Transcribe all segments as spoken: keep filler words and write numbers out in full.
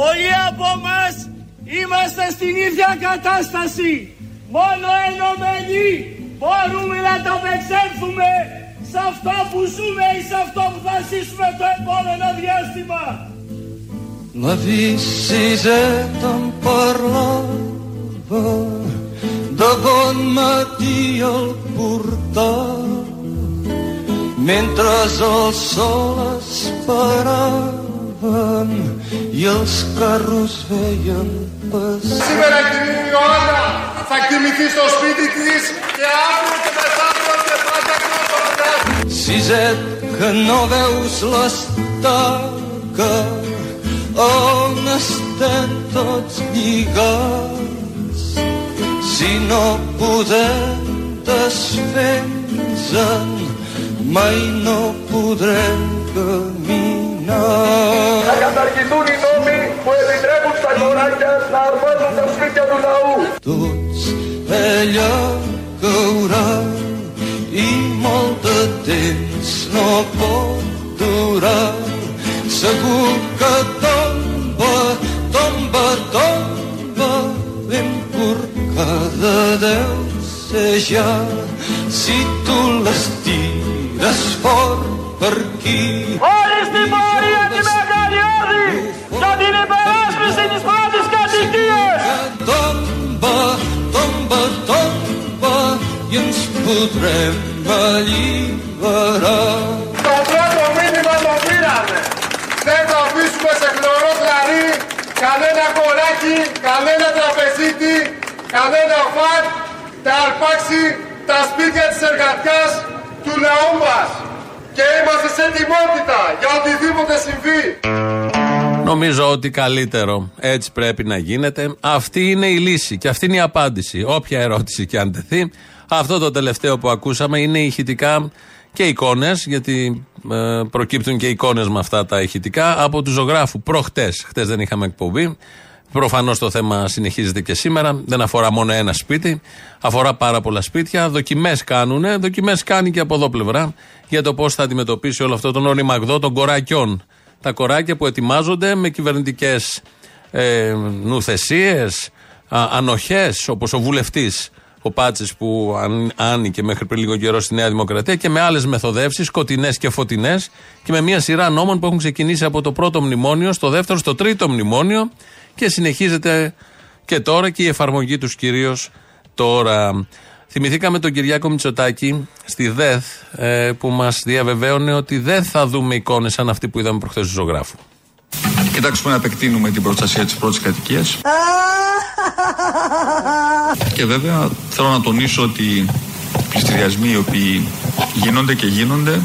Πολλοί από μας είμαστε στην ίδια κατάσταση. Μόνο ενωμένοι μπορούμε να τα απεξέλθουμε σε αυτό που ζούμε ή σε αυτό που θα ζήσουμε το επόμενο διάστημα. Ma vie, si je t'en parlavo, de bon matí al portal, mentre el sol esperaven i els carros veien passar. Σήμερα εκτιμούν η Ιωάννα, θα εκτιμηθεί στο σπίτι της και αύριο και μεθαύριο και πάντα κοντά. Si je que no veus l'estaca, on estem tots lligats, si no podem desfer-nos-en, mai no podrem caminar. Θα καταργηθούν οι νόμοι που επιτρέπουν στα κοράκια να αρμόζουν τα σπίτια του λαού. Tots allò caurà i molt de temps no pot durar. Segur que tomba, tomba, tomba, ben corcada deu ser ja. Si tu l'estires fort per aquí... Όλοι στην πορεία τη μεγάλη όρδη για την υπεράσπιση της πρώτης κατοικίας. Tomba, tomba, tomba, i ens podrem alliberar. Το πρώτο μήνυμα το πήραμε. Δεν θα αφήσουμε σε χλωρό κλαρί κανένα κοράκι, κανένα τραπεζίτη, κανένα φατ, τα αρπάξει τα σπίτια της εργατιάς του λαού μας. Και είμαστε σε ετοιμότητα για οτιδήποτε συμβεί. Νομίζω ότι καλύτερο έτσι πρέπει να γίνεται. Αυτή είναι η λύση και αυτή είναι η απάντηση. Όποια ερώτηση και αν τεθεί. Αυτό το τελευταίο που ακούσαμε είναι ηχητικά και εικόνες, γιατί ε, προκύπτουν και εικόνες με αυτά τα ηχητικά από του ζωγράφου προχτές. Χτες δεν είχαμε εκπομπή. Προφανώς το θέμα συνεχίζεται και σήμερα. Δεν αφορά μόνο ένα σπίτι, αφορά πάρα πολλά σπίτια. Δοκιμές κάνουνε, δοκιμές κάνει και από εδώ πλευρά για το πώς θα αντιμετωπίσει όλο αυτό τον οριμαγδό των κοράκιων. Τα κοράκια που ετοιμάζονται με κυβερνητικές ε, νουθεσίες, α, ανοχές, όπως ο βουλευτής ο Πάτσης που αν, άνοικε μέχρι πριν λίγο καιρό στη Νέα Δημοκρατία, και με άλλες μεθοδεύσεις, σκοτεινές και φωτεινές, και με μια σειρά νόμων που έχουν ξεκινήσει από το πρώτο μνημόνιο, στο δεύτερο, στο τρίτο μνημόνιο. Και συνεχίζεται και τώρα και η εφαρμογή τους κυρίως τώρα. Θυμηθήκαμε τον Κυριάκο Μητσοτάκη στη ΔΕΘ ε, που μας διαβεβαίωνε ότι δεν θα δούμε εικόνες σαν αυτή που είδαμε προχθές του ζωγράφου. Κοιτάξουμε να επεκτείνουμε την προστασία της πρώτης κατοικίας. Και βέβαια θέλω να τονίσω ότι οι πληστηριασμοί οι οποίοι γίνονται και γίνονται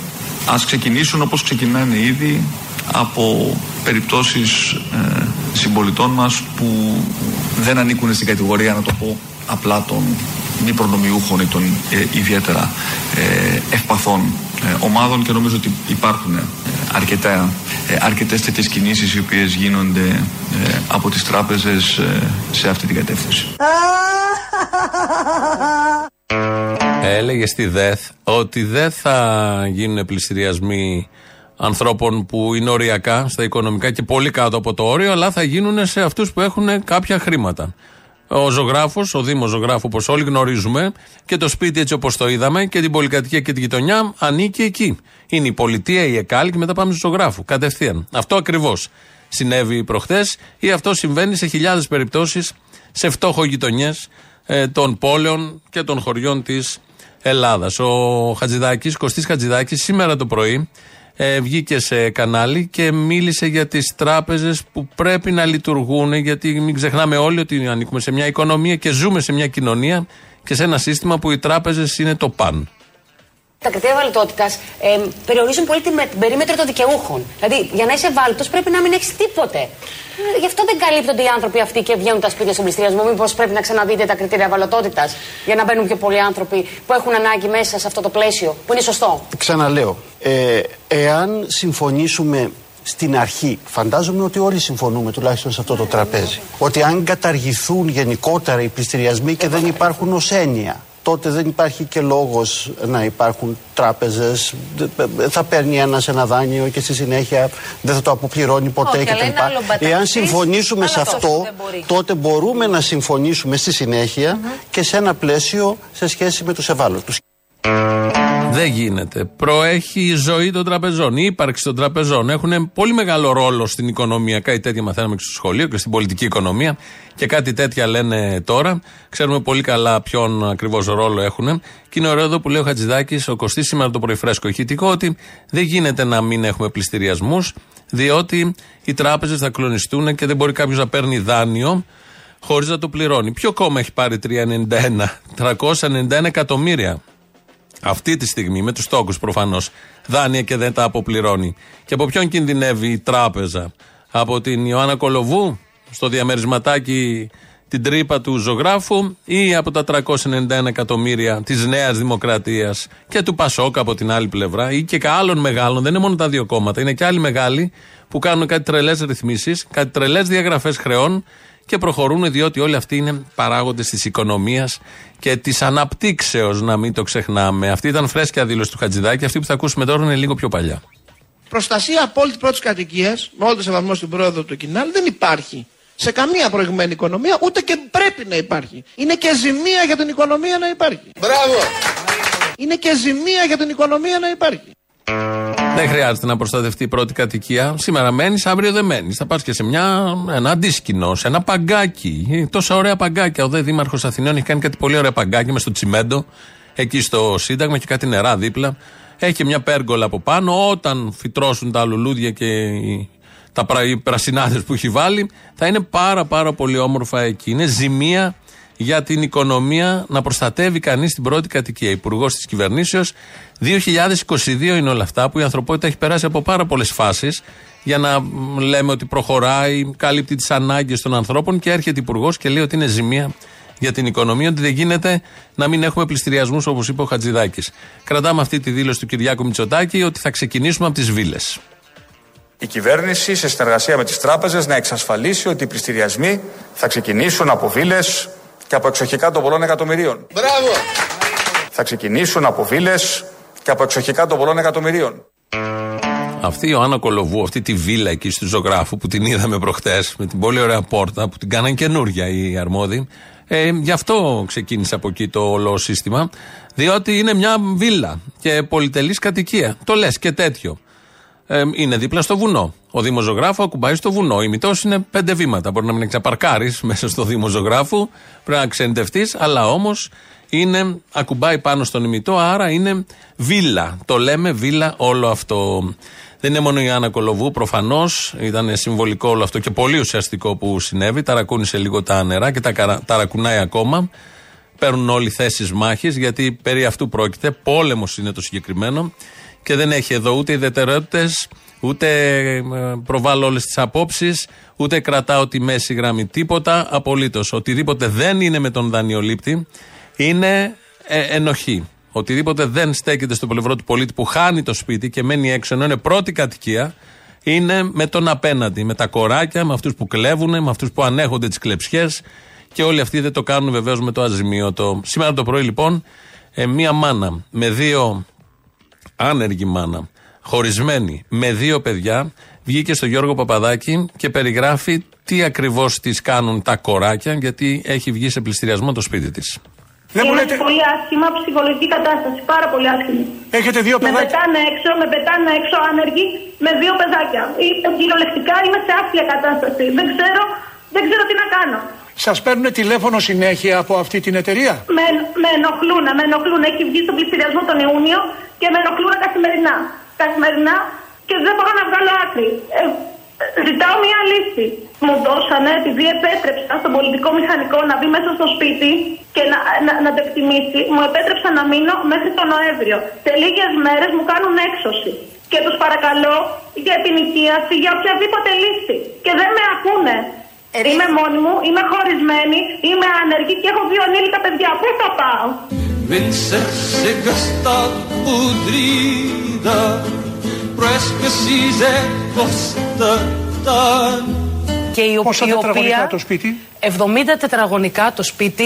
ας ξεκινήσουν όπως ξεκινάνε ήδη από περιπτώσεις ε, συμπολιτών μας που δεν ανήκουν στην κατηγορία, να το πω απλά, των μη προνομιούχων ή των ε, ιδιαίτερα ε, ευπαθών ε, ομάδων, και νομίζω ότι υπάρχουν ε, αρκετά, ε, αρκετές τέτοιες κινήσεις οι οποίες γίνονται ε, από τις τράπεζες ε, σε αυτή την κατεύθυνση. Έλεγε στη ΔΕΘ ότι δεν θα γίνουν πληστηριασμοί ανθρώπων που είναι οριακά στα οικονομικά και πολύ κάτω από το όριο, αλλά θα γίνουν σε αυτούς που έχουν κάποια χρήματα. Ο ζωγράφος, ο Δήμος Ζωγράφου, όπως όλοι γνωρίζουμε, και το σπίτι έτσι όπως το είδαμε, και την πολυκατοικία και την γειτονιά, ανήκει εκεί. Είναι η πολιτεία, η ΕΚΑΛ, και μετά πάμε στο ζωγράφου. Κατευθείαν. Αυτό ακριβώς συνέβη προχθές, ή αυτό συμβαίνει σε χιλιάδες περιπτώσεις σε φτώχο γειτονιές ε, των πόλεων και των χωριών της Ελλάδας. Ο Χατζηδάκης, Κωστής Χατζηδάκης, σήμερα το πρωί Ε, βγήκε σε κανάλι και μίλησε για τις τράπεζες που πρέπει να λειτουργούν, γιατί μην ξεχνάμε όλοι ότι ανήκουμε σε μια οικονομία και ζούμε σε μια κοινωνία και σε ένα σύστημα που οι τράπεζες είναι το παν. Τα κριτήρια βαλτότητας ε, περιορίζουν πολύ την περίμετρο των δικαιούχων. Δηλαδή, για να είσαι βάλτος πρέπει να μην έχεις τίποτε. Γι' αυτό δεν καλύπτονται οι άνθρωποι αυτοί και βγαίνουν τα σπίτια στον πληστηριασμό. Μήπως πρέπει να ξαναδείτε τα κριτήρια βαλτότητας για να μπαίνουν πιο πολλοί άνθρωποι που έχουν ανάγκη μέσα σε αυτό το πλαίσιο, που είναι σωστό. Ξαναλέω, ε, εάν συμφωνήσουμε στην αρχή, φαντάζομαι ότι όλοι συμφωνούμε τουλάχιστον σε αυτό το τραπέζι, ότι αν καταργηθούν γενικότερα οι πληστηριασμοί και δεν υπάρχουν ως έννοια, τότε δεν υπάρχει και λόγος να υπάρχουν τράπεζες. Θα παίρνει ένας ένα δάνειο και στη συνέχεια δεν θα το αποπληρώνει ποτέ okay, κτλ. Εάν συμφωνήσουμε σε αυτό, τότε μπορούμε να συμφωνήσουμε στη συνέχεια mm-hmm. και σε ένα πλαίσιο σε σχέση με τους ευάλωτους. Δεν γίνεται. Προέχει η ζωή των τραπεζών, η ύπαρξη των τραπεζών. Έχουν πολύ μεγάλο ρόλο στην οικονομία. Κάτι τέτοια μαθαίναμε και στο σχολείο και στην πολιτική οικονομία. Και κάτι τέτοια λένε τώρα. Ξέρουμε πολύ καλά ποιον ακριβώς ρόλο έχουν. Και είναι ωραίο εδώ που λέει ο Χατζηδάκης, ο Κωστής, σήμερα το πρωί φρέσκο ηχητικό, ότι δεν γίνεται να μην έχουμε πληστηριασμούς, διότι οι τράπεζες θα κλονιστούν και δεν μπορεί κάποιος να παίρνει δάνειο χωρίς να το πληρώνει. Ποιο κόμμα έχει πάρει τριακόσια ενενήντα ένα, τριακόσια ενενήντα ένα εκατομμύρια. Αυτή τη στιγμή, με τους τόκους προφανώς, δάνεια και δεν τα αποπληρώνει. Και από ποιον κινδυνεύει η τράπεζα? Από την Ιωάννα Κολοβού, στο διαμερισματάκι την τρύπα του ζωγράφου, ή από τα τριακόσια ενενήντα ένα εκατομμύρια της Νέας Δημοκρατίας και του Πασόκ από την άλλη πλευρά, ή και άλλων μεγάλων? Δεν είναι μόνο τα δύο κόμματα, είναι και άλλοι μεγάλοι που κάνουν κάτι τρελές ρυθμίσεις, κάτι τρελές διαγραφές χρεών και προχωρούν, διότι όλοι αυτοί είναι παράγοντες της οικονομίας και της αναπτύξεως, να μην το ξεχνάμε. Αυτή ήταν φρέσκια δήλωση του Χατζηδάκη, αυτή που θα ακούσουμε τώρα είναι λίγο πιο παλιά. Προστασία απόλυτη πρώτης κατοικίας, με όλο το σεβασμό στην πρόοδο του Κινάλ, δεν υπάρχει σε καμία προηγμένη οικονομία, ούτε και πρέπει να υπάρχει. Είναι και ζημία για την οικονομία να υπάρχει. Μπράβο! Είναι και ζημία για την οικονομία να υπάρχει. Δεν χρειάζεται να προστατευτεί η πρώτη κατοικία. Σήμερα μένεις, αύριο δεν μένεις. Θα πας και σε μια, ένα αντίσκηνο, σε ένα παγκάκι. Τόσα ωραία παγκάκια. Ο δε Δήμαρχος Αθηνών έχει κάνει κάτι πολύ ωραία παγκάκι μες στο τσιμέντο, εκεί στο Σύνταγμα, και κάτι νερά δίπλα. Έχει μια πέργολα από πάνω. Όταν φυτρώσουν τα λουλούδια και τα πρασινάδες που έχει βάλει, θα είναι πάρα πάρα πολύ όμορφα εκεί. Είναι ζημία για την οικονομία να προστατεύει κανείς την πρώτη κατοικία. Υπουργός της κυβερνήσεως, δύο χιλιάδες είκοσι δύο είναι όλα αυτά, που η ανθρωπότητα έχει περάσει από πάρα πολλές φάσεις για να λέμε ότι προχωράει, καλύπτει τις ανάγκες των ανθρώπων, και έρχεται υπουργός και λέει ότι είναι ζημία για την οικονομία, ότι δεν γίνεται να μην έχουμε πληστηριασμούς, όπως είπε ο Χατζηδάκης. Κρατάμε αυτή τη δήλωση του Κυριάκου Μητσοτάκη, ότι θα ξεκινήσουμε από τις βίλες. Η κυβέρνηση, σε συνεργασία με τις τράπεζες, να εξασφαλίσει ότι οι πληστηριασμοί θα ξεκινήσουν από βίλες και από εξοχικά των πολλών εκατομμυρίων. Μπράβο! Θα ξεκινήσουν από βίλες και από εξοχικά των πολλών εκατομμυρίων. Αυτή η Ιωάννα Κολοβού, αυτή τη βίλα εκεί στου ζωγράφου που την είδαμε προχτές, με την πολύ ωραία πόρτα που την κάναν καινούρια οι αρμόδιοι, ε, γι' αυτό ξεκίνησε από εκεί το όλο σύστημα. Διότι είναι μια βίλα και πολυτελής κατοικία. Το λες και τέτοιο. Ε, είναι δίπλα στο βουνό. Ο Δήμος Ζωγράφου ακουμπάει στο βουνό. Η μητός είναι πέντε βήματα. Μπορεί να μην εξαπαρκάρεις μέσα στο Δήμο Ζωγράφου, πρέπει να ξενιτευτείς, αλλά όμως είναι, ακουμπάει πάνω στον ημιτό, άρα είναι βίλα. Το λέμε βίλα όλο αυτό. Δεν είναι μόνο η Άννα Κολοβού, προφανώς ήταν συμβολικό όλο αυτό και πολύ ουσιαστικό που συνέβη. Ταρακούνησε λίγο τα νερά και τα καρα, ταρακουνάει ακόμα. Παίρνουν όλοι θέσεις μάχης, γιατί περί αυτού πρόκειται. Πόλεμος είναι το συγκεκριμένο. Και δεν έχει εδώ ούτε ιδιαιτερότητες, ούτε προβάλλω όλες τις απόψεις, ούτε κρατάω τη μέση γραμμή. Τίποτα απολύτως. Οτιδήποτε δεν είναι με τον δανειολήπτη είναι ε, ενοχή. Οτιδήποτε δεν στέκεται στο πλευρό του πολίτη που χάνει το σπίτι και μένει έξω, ενώ είναι πρώτη κατοικία, είναι με τον απέναντι. Με τα κοράκια, με αυτούς που κλέβουν, με αυτούς που ανέχονται τις κλεψιές, και όλοι αυτοί δεν το κάνουν βεβαίως με το αζημίωτο. Σήμερα το πρωί λοιπόν, ε, μία μάνα με δύο. Άνεργη μάνα, χωρισμένη, με δύο παιδιά, βγήκε στο Γιώργο Παπαδάκη και περιγράφει τι ακριβώς τις κάνουν τα κοράκια, γιατί έχει βγει σε πληστηριασμό το σπίτι της. Δεν μου λέτε... πολύ άσχημα ψυχολογική κατάσταση, πάρα πολύ άσχημη. Έχετε δύο παιδάκια. Με πετάνε έξω, με πετάνε έξω άνεργοι, με δύο παιδάκια. Κυριολεκτικά είμαι σε άθλια κατάσταση. Δεν ξέρω, δεν ξέρω τι να κάνω. Σας παίρνουν τηλέφωνο συνέχεια από αυτή την εταιρεία? Με, με ενοχλούν, με ενοχλούν. Έχει βγει στον πληστηριασμό τον Ιούνιο και με ενοχλούν καθημερινά. Καθημερινά και δεν μπορώ να βγάλω άκρη. Ε, ζητάω μία λύση. Μου δώσανε, επειδή επέτρεψα στον πολιτικό μηχανικό να μπει μέσα στο σπίτι και να, να, να το εκτιμήσει, μου επέτρεψα να μείνω μέχρι τον Νοέμβριο. Σε λίγες μέρες μου κάνουν έξωση. Και τους παρακαλώ για επινοικίαση, για οποιαδήποτε λύση. Και δεν με ακούνε. Ερή. Είμαι μόνη μου, είμαι χωρισμένη, είμαι άνεργη και έχω δύο ανήλικα παιδιά. Πού θα πάω? και η, Πόσα η οποία το σπίτι? εβδομήντα τετραγωνικά το σπίτι.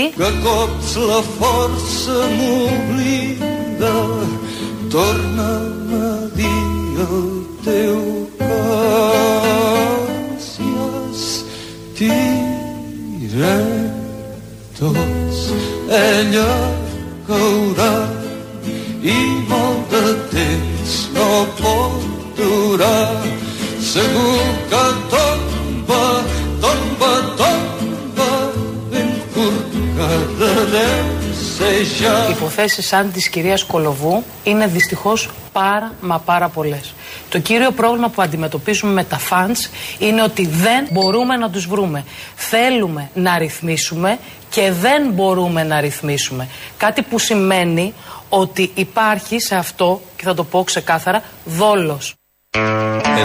Οι υποθέσεις σαν της κυρίας Κολοβού είναι δυστυχώς πάρα μα πάρα πολλές. Το κύριο πρόβλημα που αντιμετωπίζουμε με τα φαντς είναι ότι δεν μπορούμε να τους βρούμε. Θέλουμε να ρυθμίσουμε και δεν μπορούμε να ρυθμίσουμε. Κάτι που σημαίνει ότι υπάρχει σε αυτό, και θα το πω ξεκάθαρα, δόλος.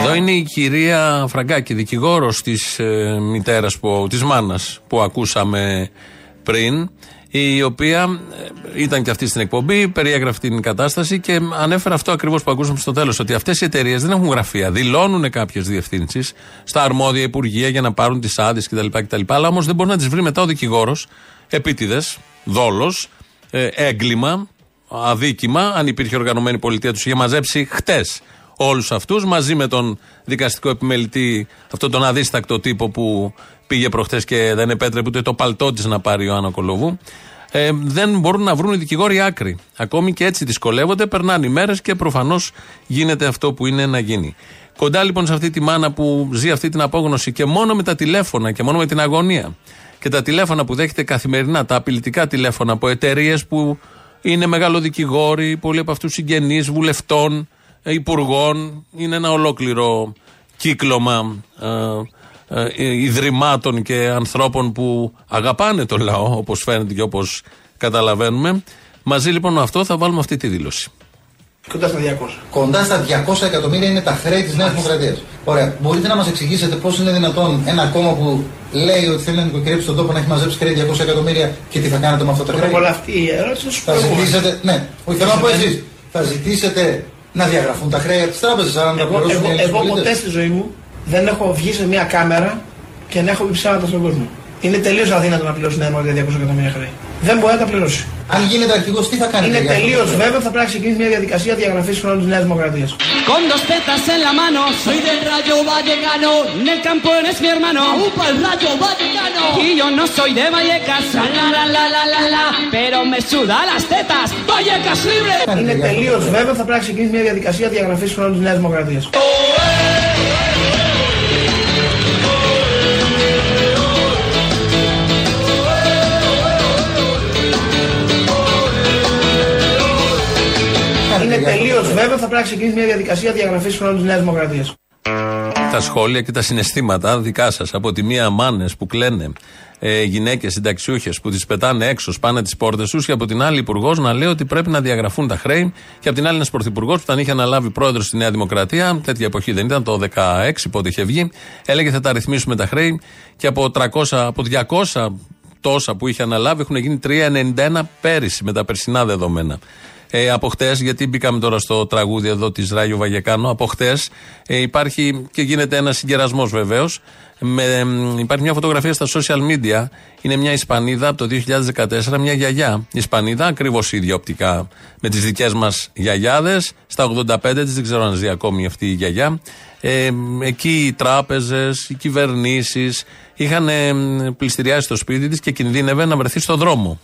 Εδώ είναι η κυρία Φραγκάκη, δικηγόρος της ε, μητέρας, που, της μάνας που ακούσαμε πριν, η οποία ήταν και αυτή στην εκπομπή, περιέγραφε την κατάσταση και ανέφερε αυτό ακριβώς που ακούσαμε στο τέλος, ότι αυτές οι εταιρείες δεν έχουν γραφεία, δηλώνουν κάποιες διευθύνσεις στα αρμόδια υπουργεία για να πάρουν τις άδειες κτλ, αλλά όμως δεν μπορεί να τις βρει μετά ο δικηγόρος, επίτηδες, δόλος, ε, έγκλημα, αδίκημα. Αν υπήρχε οργανωμένη πολιτεία, τους είχε μαζέψει χτες όλους αυτούς, μαζί με τον δικαστικό επιμελητή, αυτόν τον αδίστακτο τύπο που πήγε προχθές και δεν επέτρεπε ούτε το παλτό της να πάρει ο Άννα Κολοβού. Ε, δεν μπορούν να βρουν οι δικηγόροι άκρη. Ακόμη και έτσι δυσκολεύονται, περνάνε οι μέρες και προφανώς γίνεται αυτό που είναι να γίνει. Κοντά λοιπόν σε αυτή τη μάνα που ζει αυτή την απόγνωση και μόνο με τα τηλέφωνα και μόνο με την αγωνία και τα τηλέφωνα που δέχεται καθημερινά, τα απειλητικά τηλέφωνα από εταιρείες που είναι μεγάλο δικηγόροι, πολλοί από αυτούς συγγενείς βουλευτών, υπουργών, είναι ένα ολόκληρο κύκλωμα ε, ε, ιδρυμάτων και ανθρώπων που αγαπάνε τον λαό, όπως φαίνεται και όπως καταλαβαίνουμε. Μαζί λοιπόν με αυτό θα βάλουμε αυτή τη δήλωση. Κοντά στα διακόσια. Κοντά στα διακόσια εκατομμύρια είναι τα χρέη της Νέας Δημοκρατίας. Ωραία. Μπορείτε να μας εξηγήσετε πώς είναι δυνατόν ένα κόμμα που λέει ότι θέλει να νοικοκυρέψει τον τόπο να έχει μαζέψει χρέη διακόσια εκατομμύρια και τι θα κάνετε με αυτά τα χρέη? Αυτή η ερώτηση σου. Θα ζητήσετε. Ναι, όχι, θέλω να πω εσείς. Θα ζητήσετε να διαγραφούν τα χρέη από τις τράπεζες? Εγώ ποτέ στη ζωή μου δεν έχω βγει σε μια κάμερα και να έχω πει ψέματα στον κόσμο. Είναι τελείως αδύνατο να πληρώσει ένα για διακόσια εκατομμύρια χρέη. Δεν μπορεί να τα πληρώσει. Αν γίνεται αρχηγός, τι θα κάνει? Είναι τελείως βέβαιο, θα πρέπει να ξεκινήσει μια διαδικασία διαγραφής χρόνου της Νέας Δημοκρατίας. Είναι τελείως βέβαιο, θα πρέπει να ξεκινήσει μια διαδικασία διαγραφής χρόνου της Νέας Δημοκρατίας. Είναι τελείως βέβαιο, θα πρέπει να ξεκινήσει μια διαδικασία διαγραφής χρόνου της Νέας Δημοκρατίας. Τα σχόλια και τα συναισθήματα δικά σας. Από τη μία, μάνες που κλαίνε, ε, γυναίκες συνταξιούχες που τις πετάνε έξω, σπάνε τις πόρτες τους, και από την άλλη, υπουργός να λέει ότι πρέπει να διαγραφούν τα χρέη, και από την άλλη, ένας πρωθυπουργός που όταν είχε αναλάβει πρόεδρος στη Νέα Δημοκρατία, τέτοια εποχή δεν ήταν, το δεκαέξι, πότε είχε βγει, έλεγε θα τα ρυθμίσουμε τα χρέη, και από, τριακόσια, από διακόσια τόσα που είχε αναλάβει έχουν γίνει τριακόσια ενενήντα ένα πέρυσι με τα περσινά δεδομένα. Ε, από χτες, γιατί μπήκαμε τώρα στο τραγούδι εδώ της Ράγιο Βαγεκάνο, από χτες ε, υπάρχει και γίνεται ένας συγκερασμός βεβαίως. Με, ε, υπάρχει μια φωτογραφία στα social media. Είναι μια Ισπανίδα από το δύο χιλιάδες δεκατέσσερα, μια γιαγιά Ισπανίδα, ακριβώς ίδια οπτικά με τις δικές μας γιαγιάδες. Στα ογδόντα πέντε της, δεν ξέρω αν ζει ακόμη αυτή η γιαγιά. Ε, εκεί οι τράπεζες, οι κυβερνήσεις είχαν ε, πληστηριάσει το σπίτι της και κινδύνευε να βρεθεί στο δρόμο.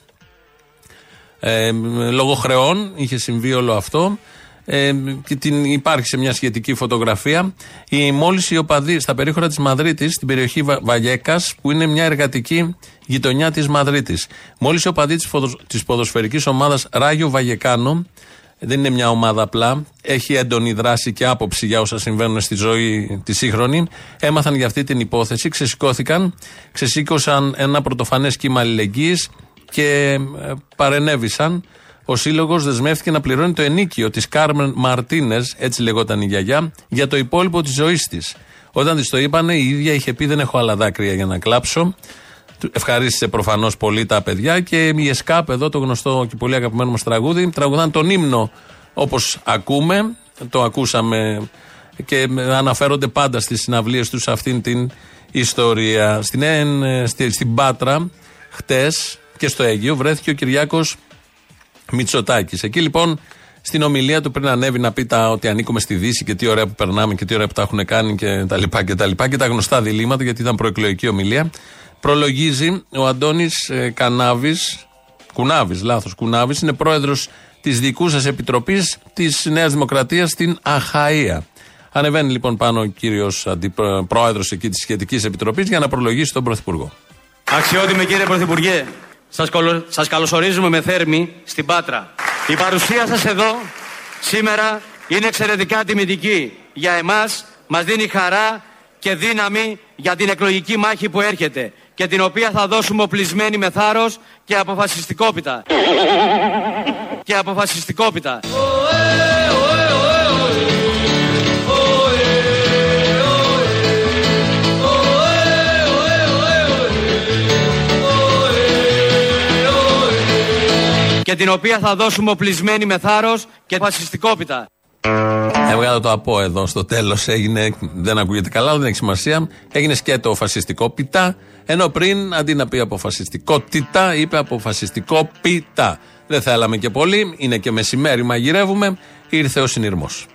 Ε, λόγω χρεών είχε συμβεί όλο αυτό ε, και την, υπάρχει σε μια σχετική φωτογραφία. Η μόλις οι οπαδοί στα περίχωρα της Μαδρίτης, στην περιοχή Βα, Βαγέκας, που είναι μια εργατική γειτονιά της Μαδρίτης, μόλις οι οπαδοί της, φοδο, της ποδοσφαιρικής ομάδας Ράγιο Βαγεκάνο, δεν είναι μια ομάδα απλά, έχει έντονη δράση και άποψη για όσα συμβαίνουν στη ζωή τη σύγχρονη, έμαθαν για αυτή την υπόθεση, ξεσηκώθηκαν, ξεσήκωσαν ένα πρωτοφανές κύμα αλληλεγγύης και παρενέβησαν. Ο σύλλογος δεσμεύτηκε να πληρώνει το ενίκιο της Κάρμεν Μαρτίνες, έτσι λεγόταν η γιαγιά, για το υπόλοιπο της ζωής της. Όταν της το είπανε, η ίδια είχε πει δεν έχω άλλα δάκρυα για να κλάψω. Ευχαρίστησε προφανώς πολύ τα παιδιά, και η ΕΣΚΑΠ εδώ, το γνωστό και πολύ αγαπημένο μας τραγούδι, τραγουδάνε τον ύμνο όπως ακούμε, το ακούσαμε και αναφέρονται πάντα στις συναυλίες τους αυτήν την ιστορία. Στην, στην, στην Πάτρα, χτες και στο Αίγυο, βρέθηκε ο Κυριάκος Μητσοτάκης. Εκεί λοιπόν, στην ομιλία του, πριν ανέβει να πει τα, ότι ανήκουμε στη Δύση και τι ωραία που περνάμε και τι ωραία που τα έχουν κάνει και τα λοιπά και τα λοιπά και τα γνωστά διλήμματα, γιατί ήταν προεκλογική ομιλία, προλογίζει ο Αντώνης ε, Κανάβης, Κουνάβης, λάθος, Κουνάβης, είναι πρόεδρος της δικού σας επιτροπής της Νέας Δημοκρατίας στην Αχαΐα. Ανεβαίνει λοιπόν πάνω ο κύριος αντιπρόεδρος εκεί της σχετικής επιτροπής για να προλογίσει τον Πρωθυπουργό. Αξιότιμε κύριε Πρωθυπουργέ, σας, κολο... σας καλωσορίζουμε με θέρμη στην Πάτρα. Η παρουσία σας εδώ σήμερα είναι εξαιρετικά τιμητική. Για εμάς μας δίνει χαρά και δύναμη για την εκλογική μάχη που έρχεται και την οποία θα δώσουμε οπλισμένοι με θάρρος και αποφασιστικότητα. και αποφασιστικότητα. και την οποία θα δώσουμε οπλισμένοι με θάρρος και αποφασιστικότητα. Έβγαλα το από εδώ στο τέλος, έγινε, δεν ακούγεται καλά, δεν έχει σημασία, έγινε σκέτο φασιστικόπιτα, ενώ πριν αντί να πει αποφασιστικότητα είπε αποφασιστικόπιτα. Δεν θέλαμε και πολύ, είναι και μεσημέρι, μαγειρεύουμε, ήρθε ο συνειρμός.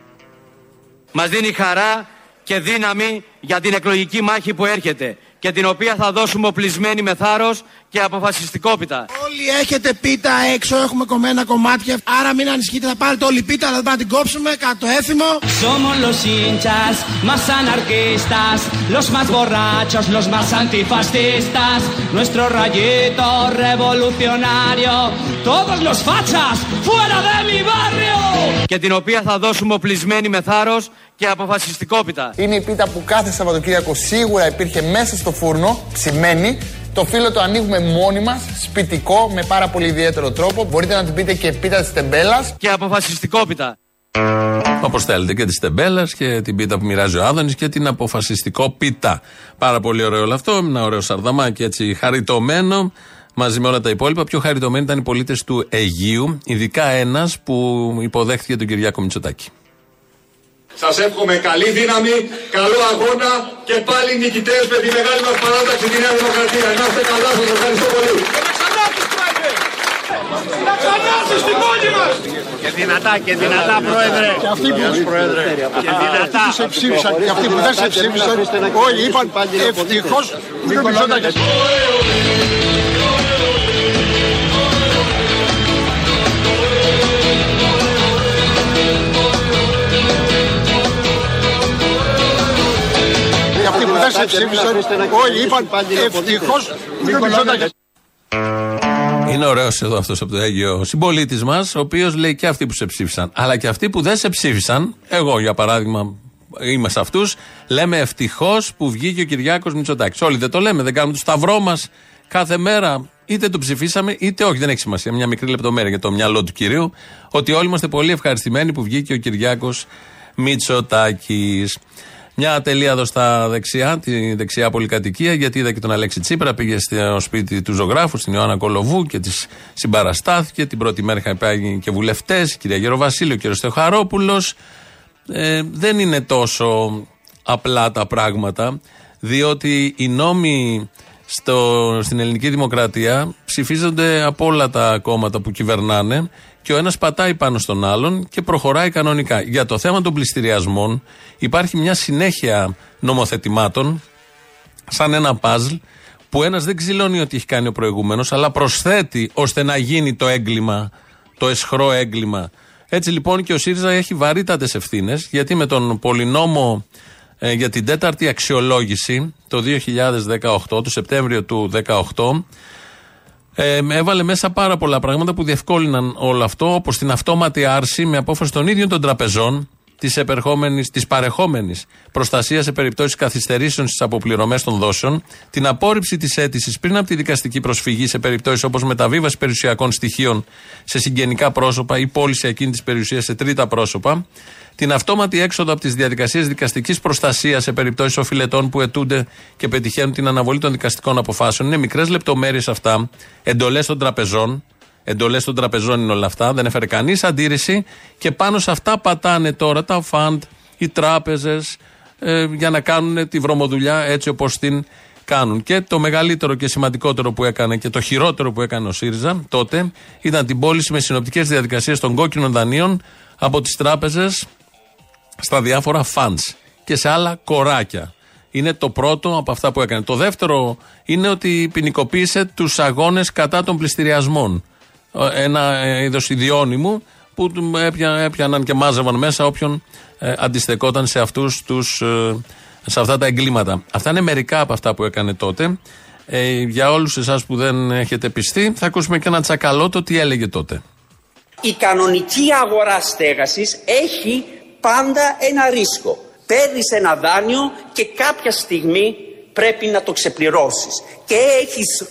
Μας δίνει χαρά και δύναμη για την εκλογική μάχη που έρχεται και την οποία θα δώσουμε οπλισμένοι με θάρρος και αποφασιστικότητα. Όλοι έχετε πίτα έξω, έχουμε κομμένα κομμάτια, άρα μην ανησυχείτε, θα πάρετε όλη πίτα, αλλά θα την κόψουμε κατά το έθιμο. Somos los hinchas más anarquistas, los más borrachos, los más antifascistas, nuestro rayito revolucionario, todos los fachas, fuera de mi barrio. Και την οποία θα δώσουμε οπλισμένοι με θάρρος και αποφασιστικότητα. Είναι η πίτα που κάθε Σαββατοκύριακο σίγουρα υπήρχε μέσα στο φούρνο, ψημένη. Το φύλλο το ανοίγουμε μόνοι μας, σπιτικό, με πάρα πολύ ιδιαίτερο τρόπο. Μπορείτε να την πείτε και πίτα της τεμπέλας. Και αποφασιστικόπιτα. Όπως θέλετε, και της τεμπέλας και την πίτα που μοιράζει ο Άδωνης και την αποφασιστικόπιτα. Πάρα πολύ ωραίο όλο αυτό. Ένα ωραίο σαρδαμάκι έτσι χαριτωμένο μαζί με όλα τα υπόλοιπα. Πιο χαριτωμένοι ήταν οι πολίτες του Αιγείου, ειδικά ένας που υποδέχθηκε τον Κυριάκο Μητσοτάκη. Σας εύχομαι καλή δύναμη, καλό αγώνα και πάλι νικητές με τη μεγάλη μας παράταξη τη Νέα Δημοκρατία. Να είστε καλά, σας ευχαριστώ πολύ. Να ξανάρθεις, πρόεδρε! Να ξανάρθεις στην πόλη μας! Και δυνατά, και δυνατά, πρόεδρε. Και αυτοί που σε ψήφισαν, και αυτοί που δεν σε ψήφισαν, όλοι είπαν ευτυχώς που δεν ψήφισαν. Είναι ωραίος εδώ αυτός από το Αίγυο συμπολίτης μας, ο οποίος λέει και αυτοί που σε ψήφισαν, αλλά και αυτοί που δεν σε ψήφισαν. Εγώ, για παράδειγμα, είμαι σε αυτούς. Λέμε ευτυχώς που βγήκε ο Κυριάκος Μητσοτάκης. Όλοι δεν το λέμε, δεν κάνουμε το σταυρό μας κάθε μέρα. Είτε το ψηφίσαμε, είτε όχι. Δεν έχει σημασία. Μια μικρή λεπτομέρεια για το μυαλό του κυρίου. Ότι όλοι είμαστε πολύ ευχαριστημένοι που βγήκε ο Κυριάκος Μητσοτάκης. Μια τελεία εδώ στα δεξιά, τη δεξιά πολυκατοικία, γιατί είδα και τον Αλέξη Τσίπρα, πήγε στο σπίτι του ζωγράφου, στην Ιωάννα Κολοβού και της συμπαραστάθηκε. Την πρώτη μέρα είχαν πάει και βουλευτές, η κυρία Γεροβασίλη, ο κύριος Θεοχαρόπουλος. Ε, δεν είναι τόσο απλά τα πράγματα, διότι οι νόμοι στο, στην ελληνική δημοκρατία ψηφίζονται από όλα τα κόμματα που κυβερνάνε και ο ένας πατάει πάνω στον άλλον και προχωράει κανονικά. Για το θέμα των πληστηριασμών υπάρχει μια συνέχεια νομοθετημάτων σαν ένα παζλ που ένας δεν ξυλώνει ότι έχει κάνει ο προηγούμενος, αλλά προσθέτει ώστε να γίνει το έγκλημα, το αισχρό έγκλημα. Έτσι λοιπόν και ο ΣΥΡΙΖΑ έχει βαρύτατες ευθύνες, γιατί με τον πολυνόμο ε, για την τέταρτη αξιολόγηση το δύο χιλιάδες δεκαοκτώ, το Σεπτέμβριο του δύο χιλιάδες δεκαοκτώ, Ε, έβαλε μέσα πάρα πολλά πράγματα που διευκόλυναν όλο αυτό, όπως την αυτόματη άρση με απόφαση των ίδιων των τραπεζών της, της παρεχόμενης προστασίας σε περιπτώσεις καθυστερήσεων στις αποπληρωμές των δόσεων, την απόρριψη της αίτησης πριν από τη δικαστική προσφυγή σε περιπτώσεις όπως μεταβίβαση περιουσιακών στοιχείων σε συγγενικά πρόσωπα ή πώληση εκείνη της περιουσίας σε τρίτα πρόσωπα, την αυτόματη έξοδο από τις διαδικασίες δικαστικής προστασίας σε περιπτώσεις οφειλετών που αιτούνται και πετυχαίνουν την αναβολή των δικαστικών αποφάσεων. Είναι μικρές λεπτομέρειες αυτά, εντολές των τραπεζών. Εντολές των τραπεζών είναι όλα αυτά, δεν έφερε κανείς αντίρρηση και πάνω σε αυτά πατάνε τώρα τα φαντ, οι τράπεζες, ε, για να κάνουν τη βρωμοδουλειά έτσι όπως την κάνουν. Και το μεγαλύτερο και σημαντικότερο που έκανε και το χειρότερο που έκανε ο ΣΥΡΙΖΑ τότε ήταν την πώληση με συνοπτικές διαδικασίες των κόκκινων δανείων από τις τράπεζες στα διάφορα funds και σε άλλα κοράκια. Είναι το πρώτο από αυτά που έκανε. Το δεύτερο είναι ότι ποινικοποίησε τους αγώνες κατά των πληστηριασμών. Ένα είδος ιδιώνυμου που έπιαναν και μάζευαν μέσα όποιον ε, αντιστεκόταν σε, αυτούς τους, ε, σε αυτά τα εγκλήματα. Αυτά είναι μερικά από αυτά που έκανε τότε. Ε, για όλους εσάς που δεν έχετε πιστεί, θα ακούσουμε και ένα τσακαλώτο τι έλεγε τότε. Η κανονική αγορά στέγασης έχει πάντα ένα ρίσκο. Παίρνεις ένα δάνειο και κάποια στιγμή πρέπει να το ξεπληρώσεις. Και έχεις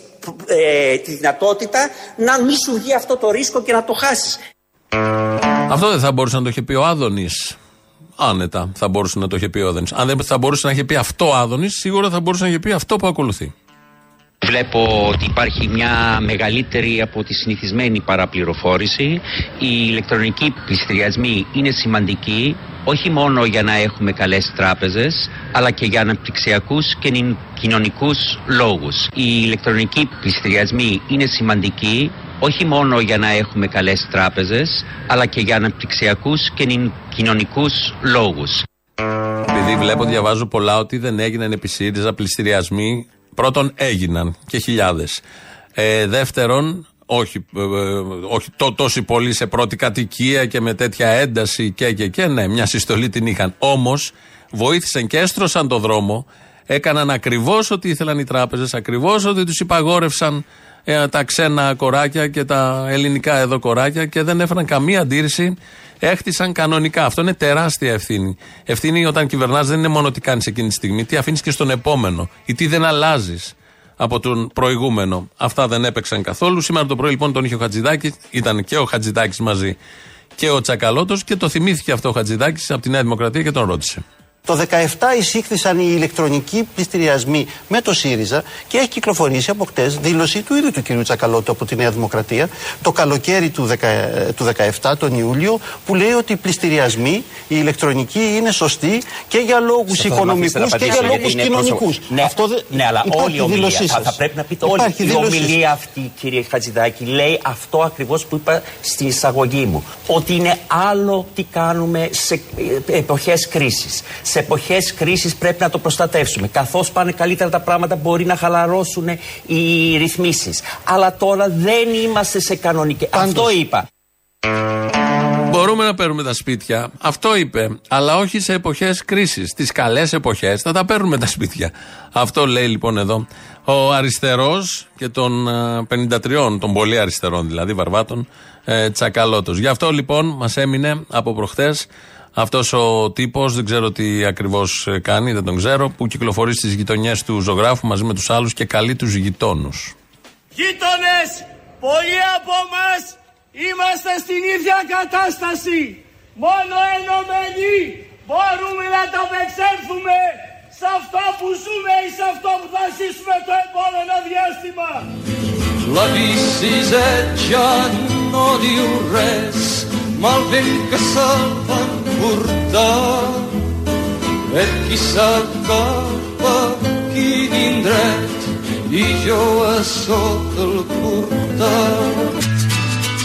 ε, τη δυνατότητα να μη σου βγει αυτό το ρίσκο και να το χάσεις. Αυτό δεν θα μπορούσε να το είχε πει ο Άδωνης. Άνετα θα μπορούσε να το είχε πει ο Άδωνης. Αν δεν θα μπορούσε να είχε πει αυτό ο Άδωνης, σίγουρα θα μπορούσε να είχε πει αυτό που ακολουθεί. Βλέπω ότι υπάρχει μια μεγαλύτερη από τη συνηθισμένη παραπληροφόρηση. Οι ηλεκτρονικοί πληστηριασμοί είναι σημαντικοί όχι μόνο για να έχουμε καλές τράπεζες, αλλά και για αναπτυξιακούς και κοινωνικούς λόγους. Οι ηλεκτρονικοί πληστηριασμοί είναι σημαντικοί όχι μόνο για να έχουμε καλές τράπεζες, αλλά και για αναπτυξιακούς και κοινωνικούς λόγους. Επειδή βλέπω, διαβάζω πολλά ότι δεν έγιναν επί ΣΥΡΙΖΑ πληστηριασμοί. Πρώτον, έγιναν και χιλιάδες. Ε, δεύτερον, όχι, ε, όχι τό, τόσοι πολλοί σε πρώτη κατοικία και με τέτοια ένταση και και και, ναι, μια συστολή την είχαν. Όμως, βοήθησαν και έστρωσαν το δρόμο, έκαναν ακριβώς ό,τι ήθελαν οι τράπεζες, ακριβώς ό,τι τους υπαγόρευσαν ε, τα ξένα κοράκια και τα ελληνικά εδώ κοράκια και δεν έφεραν καμία αντίρρηση, έχτισαν κανονικά. Αυτό είναι τεράστια ευθύνη. Ευθύνη όταν κυβερνάς δεν είναι μόνο τι κάνεις εκείνη τη στιγμή, τι αφήνεις και στον επόμενο ή τι δεν αλλάζεις από τον προηγούμενο. Αυτά δεν έπαιξαν καθόλου. Σήμερα το πρωί λοιπόν τον είχε ο Χατζηδάκης, ήταν και ο Χατζηδάκης μαζί και ο Τσακαλώτος και το θυμήθηκε αυτό ο Χατζηδάκης από τη Νέα Δημοκρατία και τον ρώτησε. Το δεκαεπτά εισήχθησαν οι ηλεκτρονικοί πληστηριασμοί με το ΣΥΡΙΖΑ και έχει κυκλοφορήσει από χτες δήλωση του ίδιου του κυρίου Τσακαλώτου από τη Νέα Δημοκρατία το καλοκαίρι του δύο χιλιάδες δεκαεπτά, τον Ιούλιο, που λέει ότι οι πληστηριασμοί, οι ηλεκτρονικοί είναι σωστοί και για λόγους οικονομικούς και για λόγους κοινωνικούς. Ναι, αυτό δε... ναι, αλλά όλη η ομιλία, θα, θα πρέπει να πείτε όλη η ομιλία αυτή, κύριε Χατζηδάκη, λέει αυτό ακριβώς που είπα στην εισαγωγή μου. Ότι είναι άλλο τι κάνουμε σε εποχές κρίσης. Σε εποχές κρίσης πρέπει να το προστατεύσουμε. Καθώς πάνε καλύτερα τα πράγματα, μπορεί να χαλαρώσουν οι ρυθμίσεις. Αλλά τώρα δεν είμαστε σε κανονική. Αυτό είπα. Μπορούμε να παίρνουμε τα σπίτια. Αυτό είπε. Αλλά όχι σε εποχές κρίσης. Τις καλές εποχές θα τα παίρνουμε τα σπίτια. Αυτό λέει λοιπόν εδώ ο αριστερός και των πενήντα τριών, των πολύ αριστερών δηλαδή, βαρβάτων, ε, Τσακαλώτος. Γι' αυτό λοιπόν μας έμεινε από προχθές. Αυτός ο τύπος, δεν ξέρω τι ακριβώς κάνει, δεν τον ξέρω, που κυκλοφορεί στις γειτονιές του ζωγράφου μαζί με τους άλλους και καλεί τους γειτόνους. Γείτονες, πολλοί από μας είμαστε στην ίδια κατάσταση. Μόνο ενωμένοι μπορούμε να τα απεξέλθουμε σε αυτό που ζούμε ή σε αυτό που θα ζήσουμε το επόμενο διάστημα.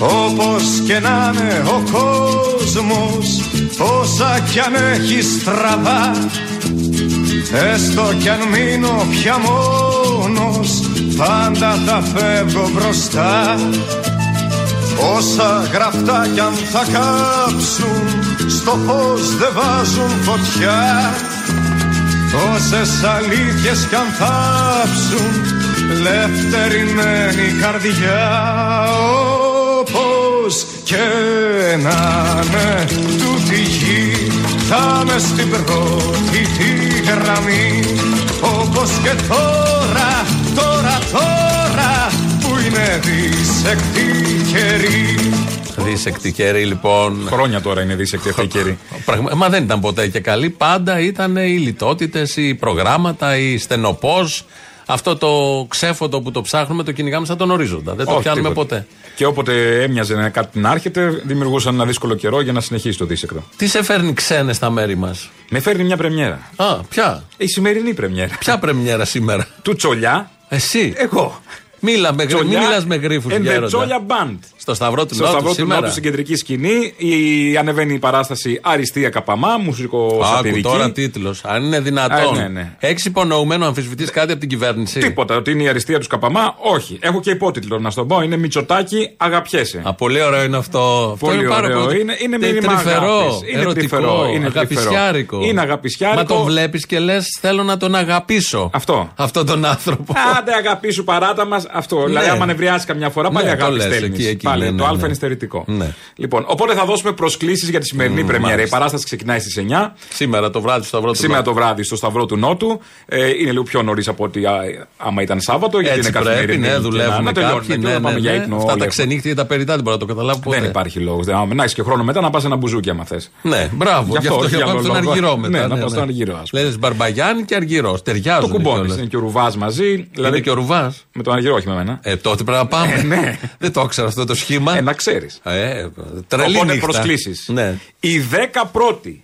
Όπως και να είναι ο κόσμος, όσα κι αν έχει στραβά, έστω κι αν μείνω πια μόνος, πάντα θα φεύγω μπροστά. Όσα γραφτά κι αν θα κάψουν, στο φως δεν βάζουν φωτιά. Τόσες αλήθειες κι αν θάψουν, λευτερημένη καρδιά. Όπως και να με τούτη γη, θα με στην πρώτη τη γραμμή. Όπως και τώρα, τώρα, τώρα που είναι δισεκτή. Δίσεκτη καιρή λοιπόν. Χρόνια τώρα είναι δίσεκτη αυτή η καιρή. Μα δεν ήταν ποτέ και καλή. Πάντα ήταν οι λιτότητες, οι προγράμματα, οι στενοπός. αυτό το ξέφωτο που το ψάχνουμε το κυνηγάμε σαν τον ορίζοντα. Δεν το Όχι, πιάνουμε τίποτε. ποτέ. Και όποτε έμοιαζε να κάτι να έρχεται, δημιουργούσαν ένα δύσκολο καιρό για να συνεχίσει το δίσεκτο. Τι σε φέρνει ξένες στα μέρη μας? Με φέρνει μια πρεμιέρα. Α, ποια? Η σημερινή πρεμιέρα. Ποια πρεμιέρα σήμερα? Του Τσολιά. Εσύ? Εγώ. Μίλα με, Τσολιά, μην μιλάς με γρίφους για έρωτα. Τσολιά Μπαντ. Στο Σταυρό του Νότου σήμερα. Στην κεντρική σκηνή η, ανεβαίνει η παράσταση Αριστεία Καπαμά, μουσικοσατυρική. Άκου τώρα τίτλος, αν είναι δυνατόν. Α, ναι, ναι. Έχεις υπονοούμενο, αμφισβητείς κάτι από την κυβέρνηση? Τίποτα, ότι είναι η αριστεία τους Καπαμά, όχι. Έχω και υπότιτλο να σου το πω, είναι Μητσοτάκη, αγαπιέσαι. Α, πολύ ωραίο είναι αυτό. Πολύ αυτό είναι ωραίο. Πάρα πολύ... Είναι, είναι μήνυμα αγάπης. Είναι τρυφερό, είναι αγαπησιάρικο. Είναι αγαπησιάρικο. Μα τον βλέπεις και λες, θέλω να τον αγαπήσω. Αυτό. Αυτόν τον άνθρωπο. Άντε αγαπήσου παράτα μας. Αυτό. Ναι. Δηλαδή, άμα νευριάσει καμιά φορά, πάλι ναι, αγάπη στέλνει. Πάλι. Ναι, ναι, το Α ναι. είναι στερητικό. Ναι. Λοιπόν, οπότε θα δώσουμε προσκλήσεις για τη σημερινή mm, πρεμιέρα. Η παράσταση ξεκινάει στις εννιά. Σήμερα το βράδυ στο Σταυρό του Σήμερα Νότου. Σήμερα το βράδυ στο Σταυρό του Νότου. Ε, είναι λίγο πιο νωρίς από ότι άμα ήταν Σάββατο. Έτσι γιατί είναι καθημερινή. Ναι, δουλεύουν. Αυτά τα ξενύχτια ή τα περιτά δεν μπορώ να το καταλάβω. Δεν υπάρχει λόγο. Να έχει και χρόνο μετά να πα ένα μπουζούκι άμα θε. Ναι, μπράβο. Γι' αυτό να πα τον Αργυρό μετά. Να πα τον Αργυρό. Λε Μπαρμπαγιάν και Αργυρό. Ταιριάζουν. Το κουμπώνει. Είναι και ο Ρουβά μαζί. Είναι και ο Ρουβά με τον Αργυρό. Όχι με εμένα. Ε, τότε πρέπει να πάμε. Ε, ναι. Δεν το ήξερα αυτό το σχήμα. Ε, να ξέρεις. Ε, τρελή Οπότε νύχτα. Προσκλήσεις. Ναι. Οι δέκα πρώτοι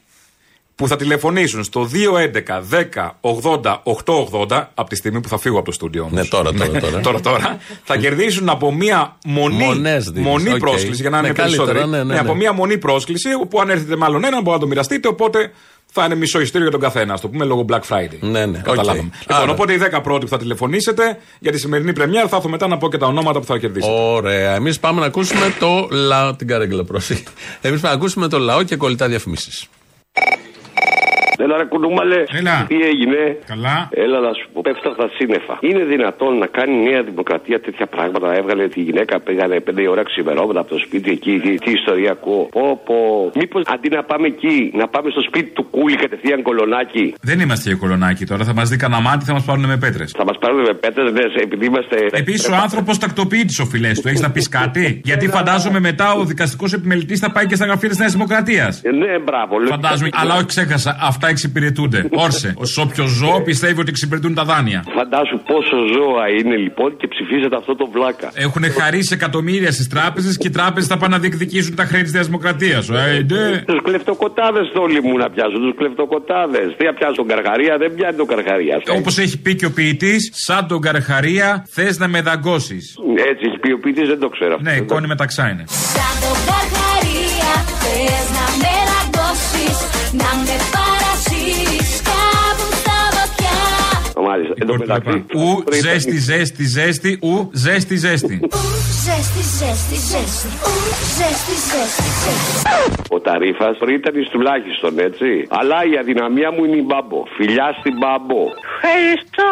που θα τηλεφωνήσουν στο δύο έντεκα δέκα ογδόντα οκτακόσια ογδόντα, από τη στιγμή που θα φύγω από το στούντιο όμως. Ναι, τώρα, τώρα, τώρα. τώρα, τώρα θα κερδίσουν από μία μονή, μονή okay. πρόσκληση, για να είναι ναι, περισσότεροι. Ναι, ναι, ναι. Ναι, από μία μονή πρόσκληση, όπου αν έρθετε μάλλον έναν, μπορεί να το μοιραστείτε, οπότε... Θα είναι μισό ιστήριο για τον καθένα, α το πούμε, λόγω Black Friday. Ναι, ναι. Καταλάβαμε. Okay. Λοιπόν, άρα. Οπότε οι δέκα πρώτοι που θα τηλεφωνήσετε για τη σημερινή πρεμιέρα θα έρθω μετά να πω και τα ονόματα που θα κερδίσετε. Ωραία. Εμείς πάμε να ακούσουμε το λαό. Την καρέγκλα, πρόσεχε. Εμείς πάμε να ακούσουμε το λαό και κολλητά διαφημίσεις. Έλα ρε κουνούμαλε, τι έγινε? Καλά. Έλα να σου πω, πέφτω στα σύννεφα. Είναι δυνατόν να κάνει η Νέα Δημοκρατία τέτοια πράγματα? Έβγαλε τη γυναίκα, πήγανε πέντε ώρα ξημερώματα από το σπίτι εκεί. Τι ιστορία ακούω. Πω πω. Μήπως αντί να πάμε εκεί, να πάμε στο σπίτι του Κούλη κατευθείαν Κολονάκι? Δεν είμαστε για Κολονάκι τώρα, θα μας δει κανένα μάτι, θα μας πάρουν με πέτρες. Θα μας πάρουν με πέτρες, ναι, επειδή είμαστε. Επίσης ο άνθρωπος τακτοποιεί τις οφειλές του, έχεις να πεις κάτι? Γιατί φαντάζομαι μετά ο δικαστικός επιμελητής θα πάει και στα γραφεία της Νέας Δημοκρατίας. Ναι, μπράβο. Φαντάζομαι, αλλά όχι ξέχασα αυτά. Εξυπηρετούνται. Όρσε. Ω όποιο ζώο πιστεύει ότι εξυπηρετούν τα δάνεια. Φαντάσου πόσο ζώα είναι λοιπόν και ψηφίζεται αυτό το βλάκα. Έχουν χαρίσει εκατομμύρια στις τράπεζες και οι τράπεζες θα πάνε να διεκδικήσουν τα χρέη της Νέας Δημοκρατίας. Ε, ναι. Τους κλεφτοκοτάδες όλοι μου να πιάσουν. Τους κλεφτοκοτάδες. Τι να πιάσουν τον Καρχαρία, δεν πιάνει τον Καρχαρία. Όπως έχει πει και ο ποιητής, σαν τον Καρχαρία θες να με δαγκώσεις. Έτσι έχει πει ο ποιητής, δεν το ξέρω. Ναι, η κόνη μεταξά είναι. Σαν τον Καρχαρία θες να με δαγκώσεις, να με παρασύρεις κάπου στα βαθιά. Μάλιστα, εδώ μεταξύ. Ου, ζέστη, ζέστη, ζέστη, ου, ζέστη, ζέστη. Ου, ζέστη, ζέστη, ζέστη, ου, ζέστη, ζέστη, ζέστη. Ο Ταρίφας πριν ήταν εις τουλάχιστον, έτσι. Αλλά η αδυναμία μου είναι η Μπάμπο. Φιλιά στην Μπάμπο. Ευχαριστώ.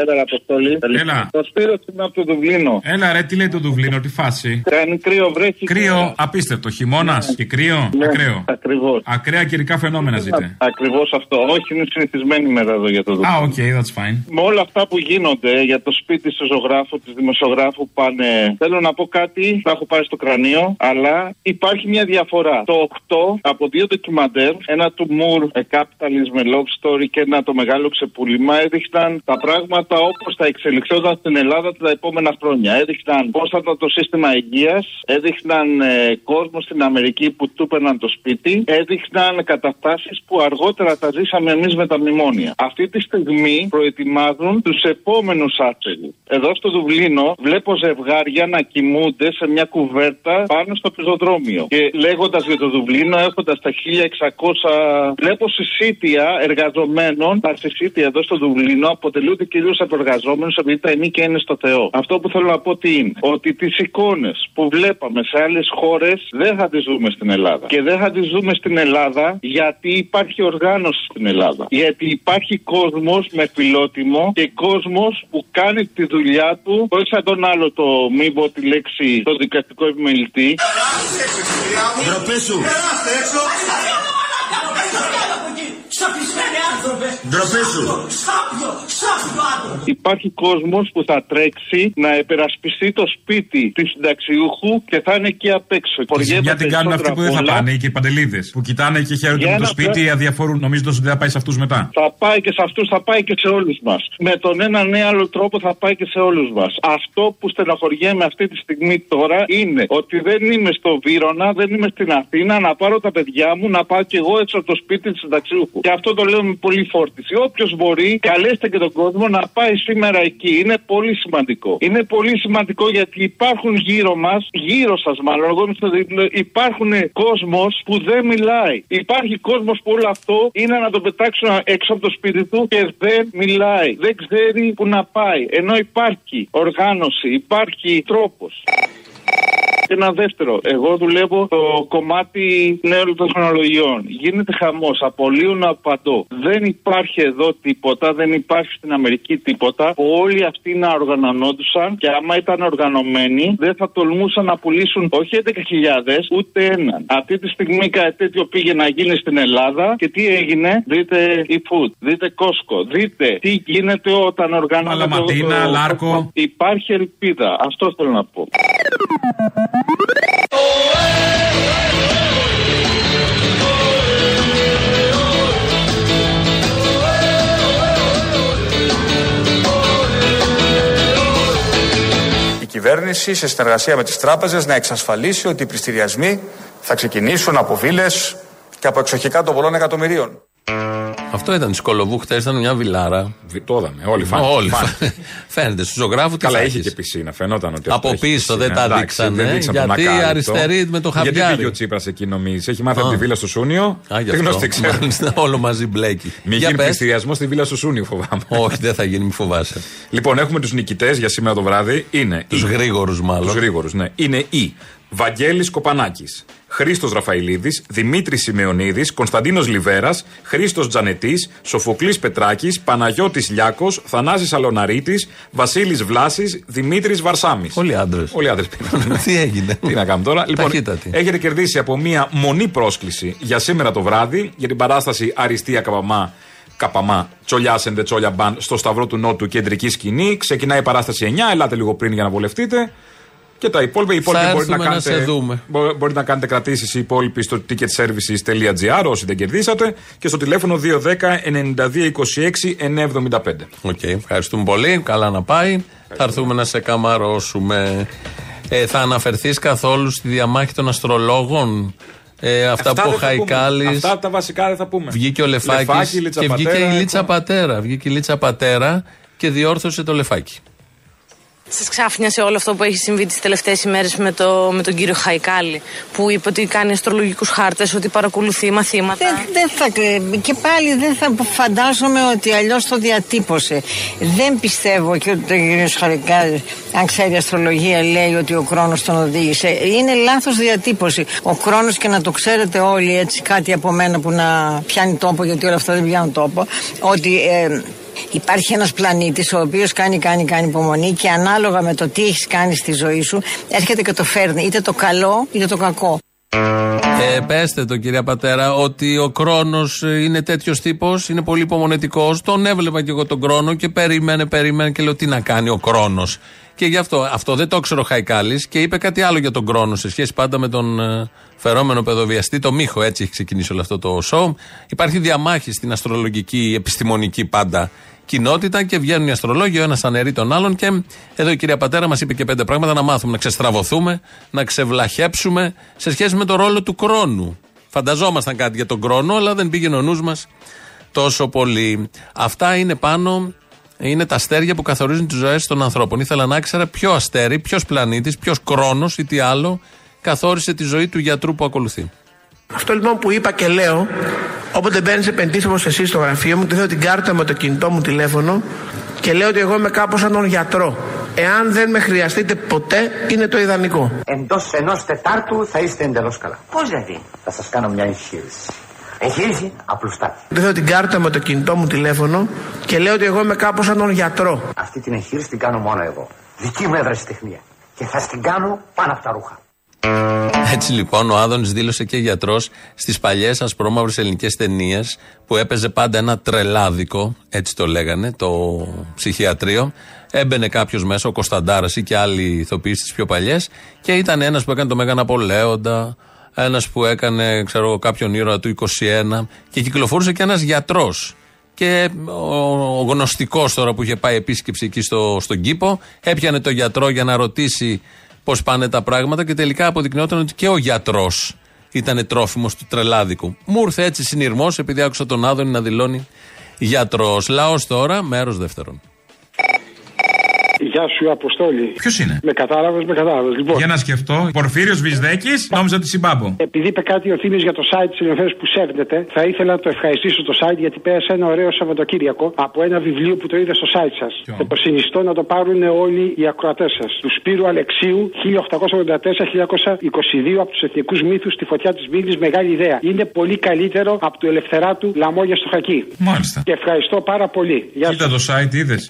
Έλα, Αποστολή. Έλα. Το Σπύρο είμαι από το Δουβλίνο. Έλα, ρε, τι λέει το Δουβλίνο, τι φάση. Κάνει κρύο, βρέχει. Κρύο, απίστευτο. Χειμώνα ναι. και κρύο. Ναι. Ακραίο. Ακριβώς. Ακραία καιρικά φαινόμενα ζείτε. Ακριβώς αυτό. Όχι, είναι συνηθισμένη ημέρα εδώ για το Δουβλίνο. Α, ah, οκ, okay, that's fine. Με όλα αυτά που γίνονται για το σπίτι του ζωγράφου, του δημοσιογράφου που πάνε. Θέλω να πω κάτι, θα έχω πάρει στο κρανίο, αλλά υπάρχει μια διαφορά. Το οκτώ από δύο ντοκιμαντέρ, ένα του Μουρ, A Capitalist Love Story και ένα το μεγάλο ξεπούλημα έδειχναν τα πράγματα. Όπως θα εξελιχθόταν στην Ελλάδα τα επόμενα χρόνια. Έδειχναν πώς θα ήταν το σύστημα υγείας, έδειχναν ε, κόσμο στην Αμερική που του έπαιρναν το σπίτι, έδειχναν καταστάσεις που αργότερα τα ζήσαμε εμείς με τα μνημόνια. Αυτή τη στιγμή προετοιμάζουν τους επόμενους άτσεγους. Εδώ στο Δουβλίνο βλέπω ζευγάρια να κοιμούνται σε μια κουβέρτα πάνω στο πεζοδρόμιο. Και λέγοντας για το Δουβλίνο, έχοντας τα χίλια εξακόσια, βλέπω συσίτια εργαζομένων. Τα συσίτια εδώ στο Δουβλίνο αποτελούνται κυρίως από εργαζόμενους, επειδή τα ενίκια είναι στο Θεό. Αυτό που θέλω να πω τι είναι? Ότι τις εικόνες που βλέπαμε σε άλλες χώρες δεν θα τις δούμε στην Ελλάδα. Και δεν θα τις δούμε στην Ελλάδα γιατί υπάρχει οργάνωση στην Ελλάδα. Γιατί υπάρχει κόσμος με φιλότιμο και κόσμος που κάνει τη δουλειά του, όχι σαν τον άλλο το μην πω τη λέξη, το δικαστικό επιμελητή. Περάστε έξω, κυρία μου. Περάστε έξω. σαπισμένοι άνθρωποι. Ντροπή σου. Σάπιο, σάπιο άνθρωπο. Υπάρχει κόσμος που θα τρέξει να επερασπιστεί το σπίτι του συνταξιούχου και θα είναι εκεί απ' έξω. Για την κάνουν αυτοί που δεν θα πάνε, και οι παντελίδες που κοιτάνε και χαίρονται με το σπίτι, αδιαφορούν, νομίζοντας ότι θα πάει σε αυτούς μετά. Θα πάει και σε αυτούς, θα πάει και σε όλους μας. Με τον έναν ή άλλο τρόπο θα πάει και σε όλους μας. Αυτό που στεναχωριέμαι αυτή τη στιγμή τώρα είναι ότι δεν είμαι στο Βύρωνα, δεν είμαι στην Αθήνα να πάρω τα παιδιά μου, να πάω κι εγώ έξω από το σπίτι του συνταξιούχου. Και αυτό το λέω με πολύ φόρτιση. Όποιος μπορεί, καλέστε και τον κόσμο να πάει σήμερα εκεί. Είναι πολύ σημαντικό. Είναι πολύ σημαντικό γιατί υπάρχουν γύρω μας, γύρω σας μάλλον, εγώ είμαι στο δίπλο, υπάρχουν κόσμος που δεν μιλάει. Υπάρχει κόσμος που όλο αυτό είναι να τον πετάξουν έξω από το σπίτι του και δεν μιλάει. Δεν ξέρει που να πάει. Ενώ υπάρχει οργάνωση, υπάρχει τρόπος. Και ένα δεύτερο. Εγώ δουλεύω το κομμάτι νέων τεχνολογιών. Γίνεται χαμός. Απολύουν απαντώ. Δεν υπάρχει εδώ τίποτα. Δεν υπάρχει στην Αμερική τίποτα. Όλοι αυτοί να οργανωνόντουσαν και άμα ήταν οργανωμένοι, δεν θα τολμούσαν να πουλήσουν όχι έντεκα χιλιάδες ούτε έναν. Αυτή τη στιγμή κάτι τέτοιο πήγε να γίνει στην Ελλάδα και τι έγινε. Δείτε eFood, δείτε Costco, δείτε τι γίνεται όταν οργανώνονται. Αλαματίνα, Λάρκο. Υπάρχει ελπίδα. Αυτό θέλω να πω. Η κυβέρνηση σε συνεργασία με τις τράπεζες να εξασφαλίσει ότι οι πληστηριασμοί θα ξεκινήσουν από βίλες και από εξοχικά των πολλών εκατομμυρίων. Αυτό ήταν η Σκολοβού χτες, ήταν μια βιλάρα. Το είδαμε, όλοι φάνηκε. Όλοι. Φαίνεται στου ζωγράφου τι. Καλά, είχε και πισίνα, φαινόταν ότι. Από πίσω δεν τα δείξανε. Γιατί αριστερή με το χαρτιά. Γιατί πήγε ο Τσίπρας εκεί, νομίζει. Έχει μάθει από τη βίλα στο Σούνιο. Τι γνωστή ξέρει. Όλο μαζί μπλέκει. Μην γίνει πληστηριασμό στη βίλα στο Σούνιο, φοβάμαι. Όχι, δεν θα γίνει, μη φοβάσαι. Λοιπόν, έχουμε τους νικητές για σήμερα το βράδυ. Είναι. Τους γρήγορους μάλλον. Τους γρήγορους, ναι. Είναι η Βαγγέλης Κοπανάκης, Χρήστος Ραφαηλίδης, Δημήτρης Σημεωνίδης, Κωνσταντίνος Λιβέρας, Χρήστος Τζανετής, Σοφοκλής Πετράκης, Παναγιώτης Λιάκος, Θανάσης Αλωναρίτης, Βασίλης Βλάσης, Δημήτρης Βαρσάμης. Όλοι άντρες. Όλοι άντρες πήγαν. Τι έγινε. Τι να κάνουμε τώρα. Λοιπόν, έχετε κερδίσει από μία μονή πρόσκληση για σήμερα το βράδυ για την παράσταση Αριστεία Καπαμά. Καπαμά, Τσολιά Σεντε Τσόλια Μπαν στο Σταυρό του Νότου, κεντρική σκηνή. Ξεκινάει η παράσταση εννιά, ελάτε λίγο πριν για να βολευτείτε. Και τα υπόλοιπα, οι υπόλοιποι μπορείτε να, να κάνετε, μπορείτε να κάνετε κρατήσεις οι υπόλοιποι στο ticketservices.gr όσοι δεν κερδίσατε και στο τηλέφωνο δύο ένα μηδέν εννιά δύο δύο έξι εννιά επτά πέντε. Οκ, okay, ευχαριστούμε πολύ. Καλά να πάει. Θα έρθουμε να σε καμαρώσουμε. Ε, θα αναφερθείς καθόλου στη διαμάχη των αστρολόγων. Ε, αυτά, αυτά που ο Χαϊκάλης. Αυτά τα βασικά δεν θα πούμε. Βγήκε ο Λεφάκης. Λεφάκη, Λίτσα και βγήκε πατέρα, η Λίτσα Πατέρα. Βγήκε η Λίτσα Πατέρα και διόρθωσε το Λεφάκι. Σας ξάφνιασε όλο αυτό που έχει συμβεί τις τελευταίες ημέρες με, το, με τον κύριο Χαϊκάλη, που είπε ότι κάνει αστρολογικούς χάρτες, ότι παρακολουθεί μαθήματα. Δεν, δεν θα, και πάλι δεν θα φαντάζομαι ότι αλλιώς το διατύπωσε. Δεν πιστεύω και ότι ο κύριος Χαϊκάλης, αν ξέρει αστρολογία, λέει ότι ο χρόνος τον οδήγησε. Είναι λάθος διατύπωση. Ο χρόνος, και να το ξέρετε όλοι, έτσι κάτι από μένα που να πιάνει τόπο, γιατί όλα αυτά δεν πιάνουν τόπο, ότι... Ε, υπάρχει ένας πλανήτης ο οποίος κάνει, κάνει, κάνει υπομονή και ανάλογα με το τι έχεις κάνει στη ζωή σου έρχεται και το φέρνει, είτε το καλό είτε το κακό. Ε, πέστε το, κυρία Πατέρα, ότι ο Κρόνος είναι τέτοιος τύπος, είναι πολύ υπομονετικός. Τον έβλεπα και εγώ τον Κρόνο και περίμενε, περίμενε και λέω τι να κάνει ο Κρόνος. Και γι' αυτό, αυτό δεν το ξέρω ο Χαϊκάλης και είπε κάτι άλλο για τον Κρόνο σε σχέση πάντα με τον φερόμενο παιδοβιαστή, το Μίχο. Έτσι έχει ξεκινήσει όλο αυτό το show. Υπάρχει διαμάχη στην αστρολογική, επιστημονική πάντα κοινότητα και βγαίνουν οι αστρολόγοι, ο ένας αναιρεί τον άλλον. Και εδώ η κυρία Πατέρα μας είπε και πέντε πράγματα να μάθουμε, να ξεστραβωθούμε, να ξεβλαχέψουμε σε σχέση με το ρόλο του Κρόνου. Φανταζόμασταν κάτι για τον Κρόνο, αλλά δεν πήγαινε ο νους μας τόσο πολύ. Αυτά είναι πάνω. Είναι τα αστέρια που καθορίζουν τις ζωές των ανθρώπων. Ήθελα να ήξερα ποιο αστέρι, ποιος πλανήτης, ποιος Κρόνος ή τι άλλο καθόρισε τη ζωή του γιατρού που ακολουθεί. Αυτό λοιπόν που είπα και λέω, όποτε μπαίνεις επενδύσεις όπως εσύ στο γραφείο μου, του δίνω την κάρτα με το κινητό μου τηλέφωνο και λέω ότι εγώ είμαι κάπως σαν τον γιατρό. Εάν δεν με χρειαστείτε ποτέ, είναι το ιδανικό. Εντός ενός τετάρτου θα είστε εντελώς καλά. Πώς δηλαδή? Θα σας κάνω μια εγχείρηση. Εγχείρηση απλουστάτη. Δίνω την κάρτα με το κινητό μου τηλέφωνο και λέω ότι εγώ είμαι κάπως σαν τον γιατρό. Αυτή την εγχείρηση την κάνω μόνο εγώ. Δική μου ευρεσιτεχνία. Και θα την κάνω πάνω από τα ρούχα. Έτσι λοιπόν ο Άδωνης δήλωσε και γιατρός στις παλιές ασπρόμαυρες ελληνικές ταινίες που έπαιζε πάντα ένα τρελάδικο, έτσι το λέγανε, το ψυχιατρίο. Έμπαινε κάποιος μέσα, ο Κωνσταντάρας ή και άλλοι ηθοποιοί στις πιο παλιές, και ήταν ένας που έκανε το Μέγανα Απολέοντα, ένας που έκανε ξέρω, κάποιον ήρωα του είκοσι ένα, και κυκλοφορούσε και ένας γιατρός. Και ο γνωστικός τώρα που είχε πάει επίσκεψη εκεί στο, στον κήπο, έπιανε το γιατρό για να ρωτήσει πώς πάνε τα πράγματα, και τελικά αποδεικνύονταν ότι και ο γιατρός ήταν τρόφιμος του τρελάδικου. Μου ήρθε έτσι συνειρμός επειδή άκουσα τον Άδωνη να δηλώνει γιατρός. Λαός τώρα, μέρος δεύτερον. Γεια σου, Αποστόλη. Ποιος είναι? Με κατάλαβες, με κατάλαβες. Λοιπόν. Για να σκεφτώ. Πορφύριος Βυσδέκης, νόμιζα τη Συμπάμπο. Επειδή είπε κάτι ο Θήμης για το site της Ελευθερίας που σέρνετε, θα ήθελα να το ευχαριστήσω το site, γιατί πέρασε ένα ωραίο Σαββατοκύριακο από ένα βιβλίο που το είδα στο site σας. Ποιο? Και το συνιστώ να το πάρουν όλοι οι ακροατές σας. Του Σπύρου Αλεξίου, χίλια οκτακόσια ογδόντα τέσσερα με χίλια οκτακόσια είκοσι δύο, από τους εθνικούς μύθους, στη φωτιά της Μήλης, μεγάλη ιδέα. Είναι πολύ καλύτερο από του Ελευθεράτου Λαμόγια στο Χακί. Μάλιστα. Και ευχαριστώ πάρα πολύ. Γεια σας. Κοίτα το site, είδες.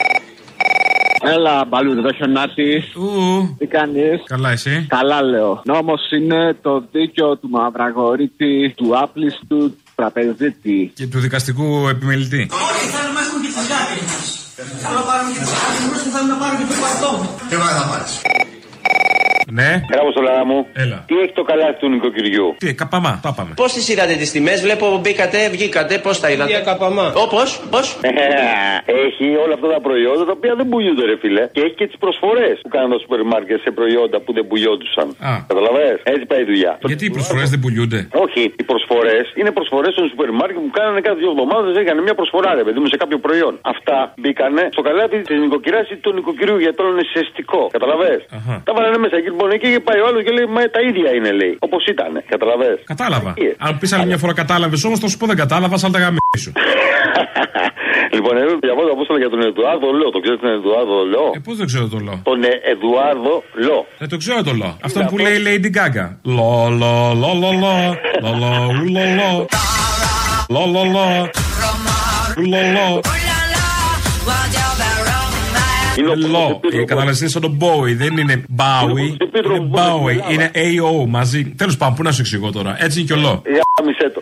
Έλα, μπαλού, εδώ χιονάτη. Ου. Τι κάνεις? Καλά, εσύ? Καλά, λέω. Νόμος είναι το δίκαιο του μαυραγωρίτη, του άπλιστου τραπεζίτη. Και του δικαστικού επιμελητή. Όχι, θέλουμε να έχουμε και τις γάπες μας. Θέλω να πάρουμε και τις γάπες, θέλουμε να πάρουμε και το παρτό μου. Τι βάζει να πάρεις? Ναι. Μπράβο στο λαρά μου. Έλα. Τι έχει το καλάθι του νοικοκυριού? Τι, καπαμά, τα πάμε. Πώς τις είδατε τις τιμές? Βλέπω μπήκατε, βγήκατε, πώς τα είδατε? Τι, καπαμά. Όπως, πώς. Έχει όλα αυτά τα προϊόντα τα οποία δεν πουλούνται, ρε φίλε. Και έχει και τις προσφορές που κάνουν τα σούπερ μάρκετ σε προϊόντα που δεν πουλιόντουσαν. Καταλαβαίνεις? Έτσι πάει η δουλειά. Γιατί οι προσφορές δεν πουλούνται? Όχι, οι προσφορές είναι προσφορές των σούπερ μάρκετ που κάνανε κάθε δύο εβδομάδες, έκανε μια προσφορά, ρε παιδί μου, σε κάποιο προϊόν. Αυτά μπήκανε στο καλάθι της νοικοκυράς ή του νοικοκυριού, γιατί τώρα είναι συστατικό. Καταλαβαίνεις? Τα βάλανε μέσα εκεί. Και πάει ο άλλος και λέει: μα τα ίδια είναι, λέει. Όπως ήτανε. Καταλαβες? Κατάλαβα. Yeah. Αν πεις άλλη μια φορά κατάλαβες, όμως θα σου πω δεν κατάλαβας, αλλά τα γαμίσου. Λοιπόν, εγώ διαβάζω από όσο για τον Εδουάρδο Λό. Το ξέρεις τον Εδουάρδο Λό? Ε, πώς δεν ξέρω τον Λό? Τον Εδουάρδο Λό. Ε, το ξέρω τον Λό. Αυτό που λέει η Lady Gaga. Λο, λο, λο, λο, λο, λο, λο, λο, λο, λο, λο. Λό, καταλαβαίνετε σαν τον Bowie, δεν είναι Bowie, είναι Bowie, είναι έι ο μαζί. Τέλος πάντων, πού να σου εξηγώ τώρα, έτσι είναι και ο Λό.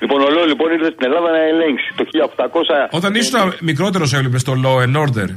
Λοιπόν, ο Λό λοιπόν ήρθε στην Ελλάδα να ελέγξει το χίλια οκτακόσια. Όταν ήσουν μικρότερος έβλεπες το Law and Order?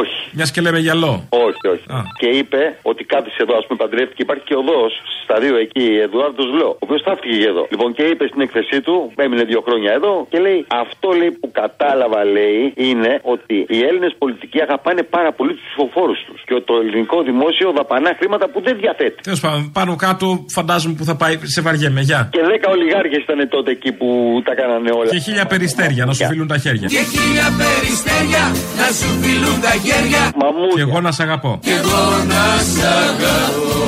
Όχι. Μιας και λέμε γυαλό. Όχι, όχι. Α. Και είπε ότι κάποιο εδώ, ας πούμε, παντρεύτηκε. Υπάρχει και οδός στα δύο εκεί, Εδουάρδος Λό, ο οποίος ταύτηκε και εδώ. Λοιπόν, και είπε στην έκθεσή του, έμεινε δύο χρόνια εδώ, και λέει: αυτό, λέει, που κατάλαβα, λέει, είναι ότι οι Έλληνες πολιτικοί αγαπάνε πάρα πολύ τους ψηφοφόρους τους. Και το ελληνικό δημόσιο δαπανά χρήματα που δεν διαθέτει. Τέλος πάντων, πάνω κάτω φαντάζομαι που θα πάει σε βαριέμαι. Γεια. Και δέκα ολιγάρχες ήταν τότε εκεί που τα κάνανε όλα. Και χίλια περιστέρια να σου φιλούν τα χέρια. Και χίλια περιστέρια να σου φιλούν τα χέρια. Μαμούδια. Και εγώ να σ' αγαπώ. Και εγώ να σ' αγαπώ.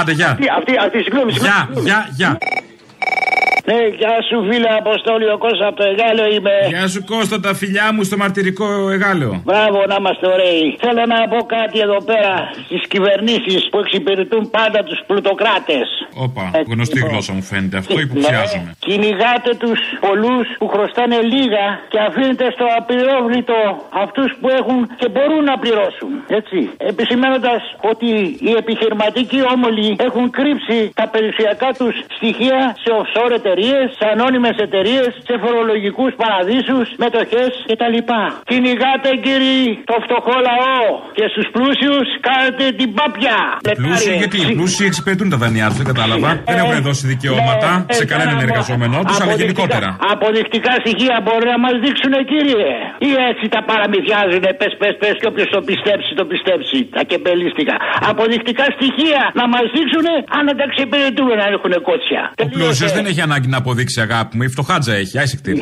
Άντε, γεια. Αυτή, αυτή, αυτή, συγγνώμη, συγγνώμη. Γεια, γεια, γεια. Ναι, γεια σου, φίλε Αποστόλη, ο Κώστα από το Εγάλεο είμαι. Γεια σου, Κώστα, τα φιλιά μου στο μαρτυρικό Εγάλεο. Μπράβο, να είμαστε ωραίοι. Θέλω να πω κάτι εδώ πέρα στις κυβερνήσεις που εξυπηρετούν πάντα τους πλουτοκράτες. Όπα, ε, γνωστή ε, γλώσσα μου φαίνεται, αυτό υποψιάζομαι. Ναι, κυνηγάτε τους πολλούς που χρωστάνε λίγα και αφήνετε στο απειρόβλητο αυτούς που έχουν και μπορούν να πληρώσουν. Έτσι. Επισημαίνοντας ότι οι επιχειρηματικοί όμιλοι έχουν κρύψει τα περιουσιακά τους στοιχεία σε offshore εταιρείες. Σε ανώνυμες εταιρείες, σε φορολογικούς παραδείσους, μετοχές κτλ. Κυνηγάτε, κύριοι, το φτωχό λαό, και στους πλούσιους κάνετε την πάπια. Πλούσιοι γιατί? Οι πλούσιοι εξυπηρετούν τα δανειά τους, δεν κατάλαβα. Ε, δεν έχουν δώσει δικαιώματα ε, σε κανέναν εργαζόμενό τους, αλλά γενικότερα. Αποδεικτικά στοιχεία μπορεί να μας δείξουν, κύριε. Ή έτσι τα παραμυθιάζουν, πες, πες, πες, και όποιος το πιστέψει, το πιστέψει. Τα κεμπελίστικα. Αποδεικτικά στοιχεία να μας δείξουν αν τα εξυπηρετούν, να έχουν κότσια. Ο πλούσιος δεν έχει ανάγκη να αποδείξει, αγάπη μου, η φτωχάτζα έχει, άσε κτήρι.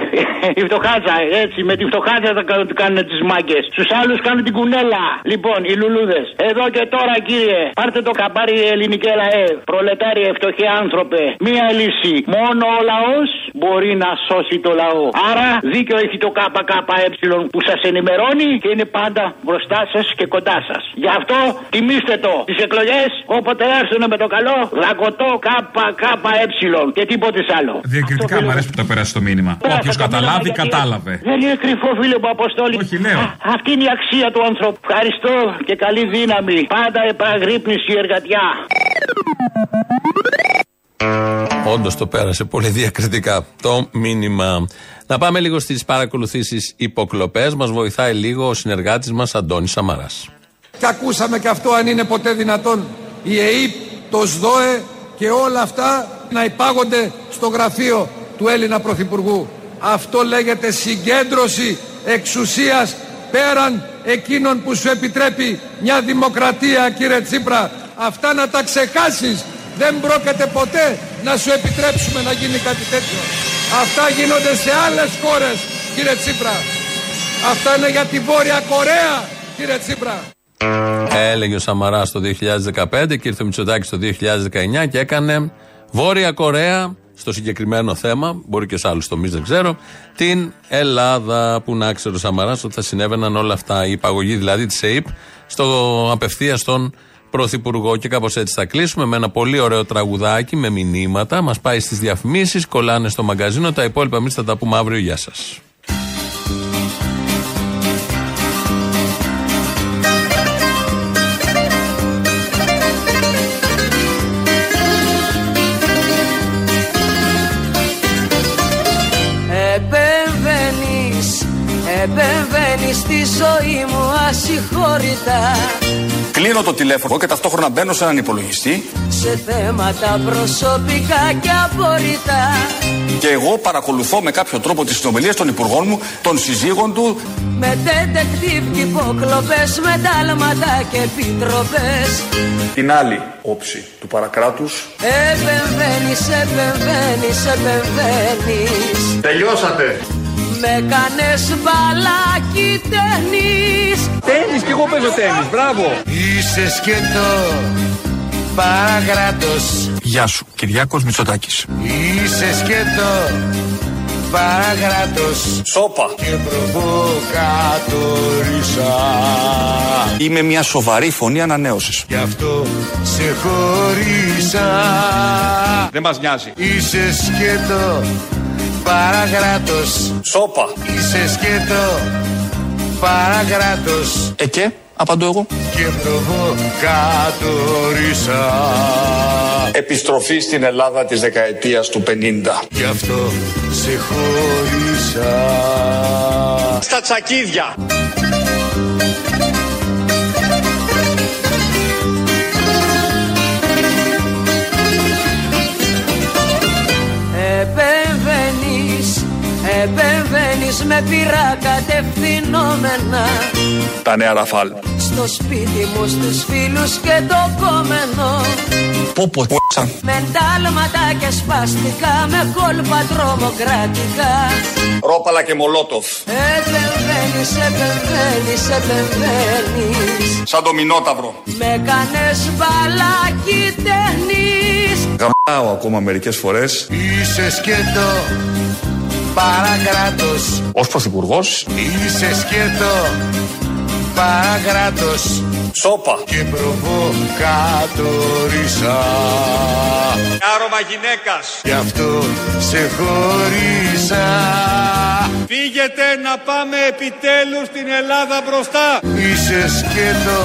Η φτωχάτζα, έτσι, με τη φτωχάτζα θα κάνουν τις μάγκες. Στους άλλους κάνουν την κουνέλα. Λοιπόν, οι λουλούδες, εδώ και τώρα, κύριε, πάρτε το καμπάρι, ελληνική ΛΑΕΒ. Προλετάριε, φτωχοί άνθρωπε, μία λύση. Μόνο ο λαός μπορεί να σώσει το λαό. Άρα, δίκιο έχει το ΚΚΕ που σας ενημερώνει και είναι πάντα μπροστά σας και κοντά σας. Γι' αυτό τιμήστε το. Τις εκλογές, όποτε έρθουν με το καλό, δρακωτό ΚΚΕ και τίποτε άλλο. κάνω. Διακριτικά μου αρέσει που το περάσει το μήνυμα. Όποιο καταλάβει, κατάλαβε. Δεν είναι κρυφό, φίλε μου, Αποστόλη. Όχι, λέω. Α, αυτή είναι η αξία του άνθρωπου. Ευχαριστώ και καλή δύναμη. Πάντα επαγρύπνηση εργατιά. Όντως το πέρασε πολύ διακριτικά το μήνυμα. Να πάμε λίγο στις παρακολουθήσεις υποκλοπές. Μας βοηθάει λίγο ο συνεργάτης μας Αντώνης Σαμαράς. Και ακούσαμε και αυτό, αν είναι ποτέ δυνατόν, η ΕΕΠ, το ΣΔΟΕ και όλα αυτά να υπάγονται στο γραφείο του Έλληνα Πρωθυπουργού. Αυτό λέγεται συγκέντρωση εξουσίας πέραν εκείνων που σου επιτρέπει μια δημοκρατία, κύριε Τσίπρα. Αυτά να τα ξεχάσεις. Δεν πρόκειται ποτέ να σου επιτρέψουμε να γίνει κάτι τέτοιο. Αυτά γίνονται σε άλλες χώρες, κύριε Τσίπρα. Αυτά είναι για τη Βόρεια Κορέα, κύριε Τσίπρα. Έλεγε ο Σαμαράς το δύο χιλιάδες δεκαπέντε και ήρθε ο Μητσοτάκης το δύο χιλιάδες δεκαεννιά και έκανε Βόρεια Κορέα, στο συγκεκριμένο θέμα, μπορεί και σε άλλους τομείς, δεν ξέρω, την Ελλάδα, που να ξέρω ο Σαμαράς ότι θα συνέβαιναν όλα αυτά. Η υπαγωγή δηλαδή της ΕΕΠ στο απευθεία στον Πρωθυπουργό. Και κάπως έτσι θα κλείσουμε με ένα πολύ ωραίο τραγουδάκι με μηνύματα. Μας πάει στις διαφημίσεις, κολλάνε στο μαγκαζίνο. Τα υπόλοιπα εμείς θα τα πούμε αύριο. Γεια σας. Επεμβαίνεις, επεμβαίνεις στη ζωή μου ασυγχώρητα. Κλείνω το τηλέφωνο και ταυτόχρονα μπαίνω σε έναν υπολογιστή. Σε θέματα προσωπικά και απορριτά. Και εγώ παρακολουθώ με κάποιο τρόπο τις συνομιλίες των υπουργών μου, των συζύγων του. Με detective, υποκλοπές, μετάλματα και επιτροπές. Την άλλη όψη του παρακράτους. Επεμβαίνεις, επεμβαίνεις, επεμβαίνεις. Τελειώσατε. Με κάνες μπαλάκι τένις. Τένις, κι εγώ παίζω τένις, μπράβο. Είσαι σκέτο, παγράτος. Γεια σου, Κυριάκος Μητσοτάκης. Είσαι σκέτο, παγράτος. Σόπα. Και προβοκατορίσα. Είμαι μια σοβαρή φωνή ανανέωσης. Γι' αυτό σε χωρίσα. Δεν μας νοιάζει. Είσαι σκέτο, παραγράτος. Σόπα. Είσαι σκέτο, παραγράτος. Ε και, απαντώ εγώ. Και προβοκατορίσα. Επιστροφή στην Ελλάδα της δεκαετίας του πενήντα. Γι' αυτό σε χωρίσα. Στα τσακίδια. Επεμβαίνεις με πειρά κατευθυνόμενα. Τα νέα Ραφάλ. Στο σπίτι μου, στους φίλους και το κόμενο. Πόπο τ***α. Με ντάλματα και σπαστικά, με κόλπα τρομοκρατικά. Ρόπαλα και μολότοφ. Επεμβαίνεις, επεμβαίνεις, επεμβαίνεις. Σαν το μηνόταυρο. Με κάνες μπαλάκι τένις. Γαμπάω ακόμα μερικές φορές. Είσαι σκέτο, παρακράτος. Ως πρωθυπουργός. Είσαι σκέτο, παρακράτος. Σόπα. Και προβοκατορίσα. Άρωμα γυναίκας. Γι' αυτό σε χωρίσα. Φύγετε να πάμε επιτέλους στην Ελλάδα μπροστά. Είσαι σκέτο,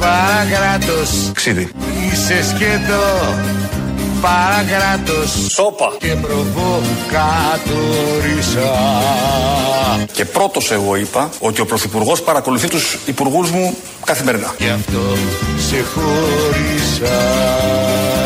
παρακράτος. Ξίδι. Είσαι σκέτο, παρακράτος. Σόπα. Και προβοκατορίσα. Και πρώτος εγώ είπα ότι ο Πρωθυπουργός παρακολουθεί τους υπουργούς μου καθημερινά. Γι' αυτό σε χωρίσα.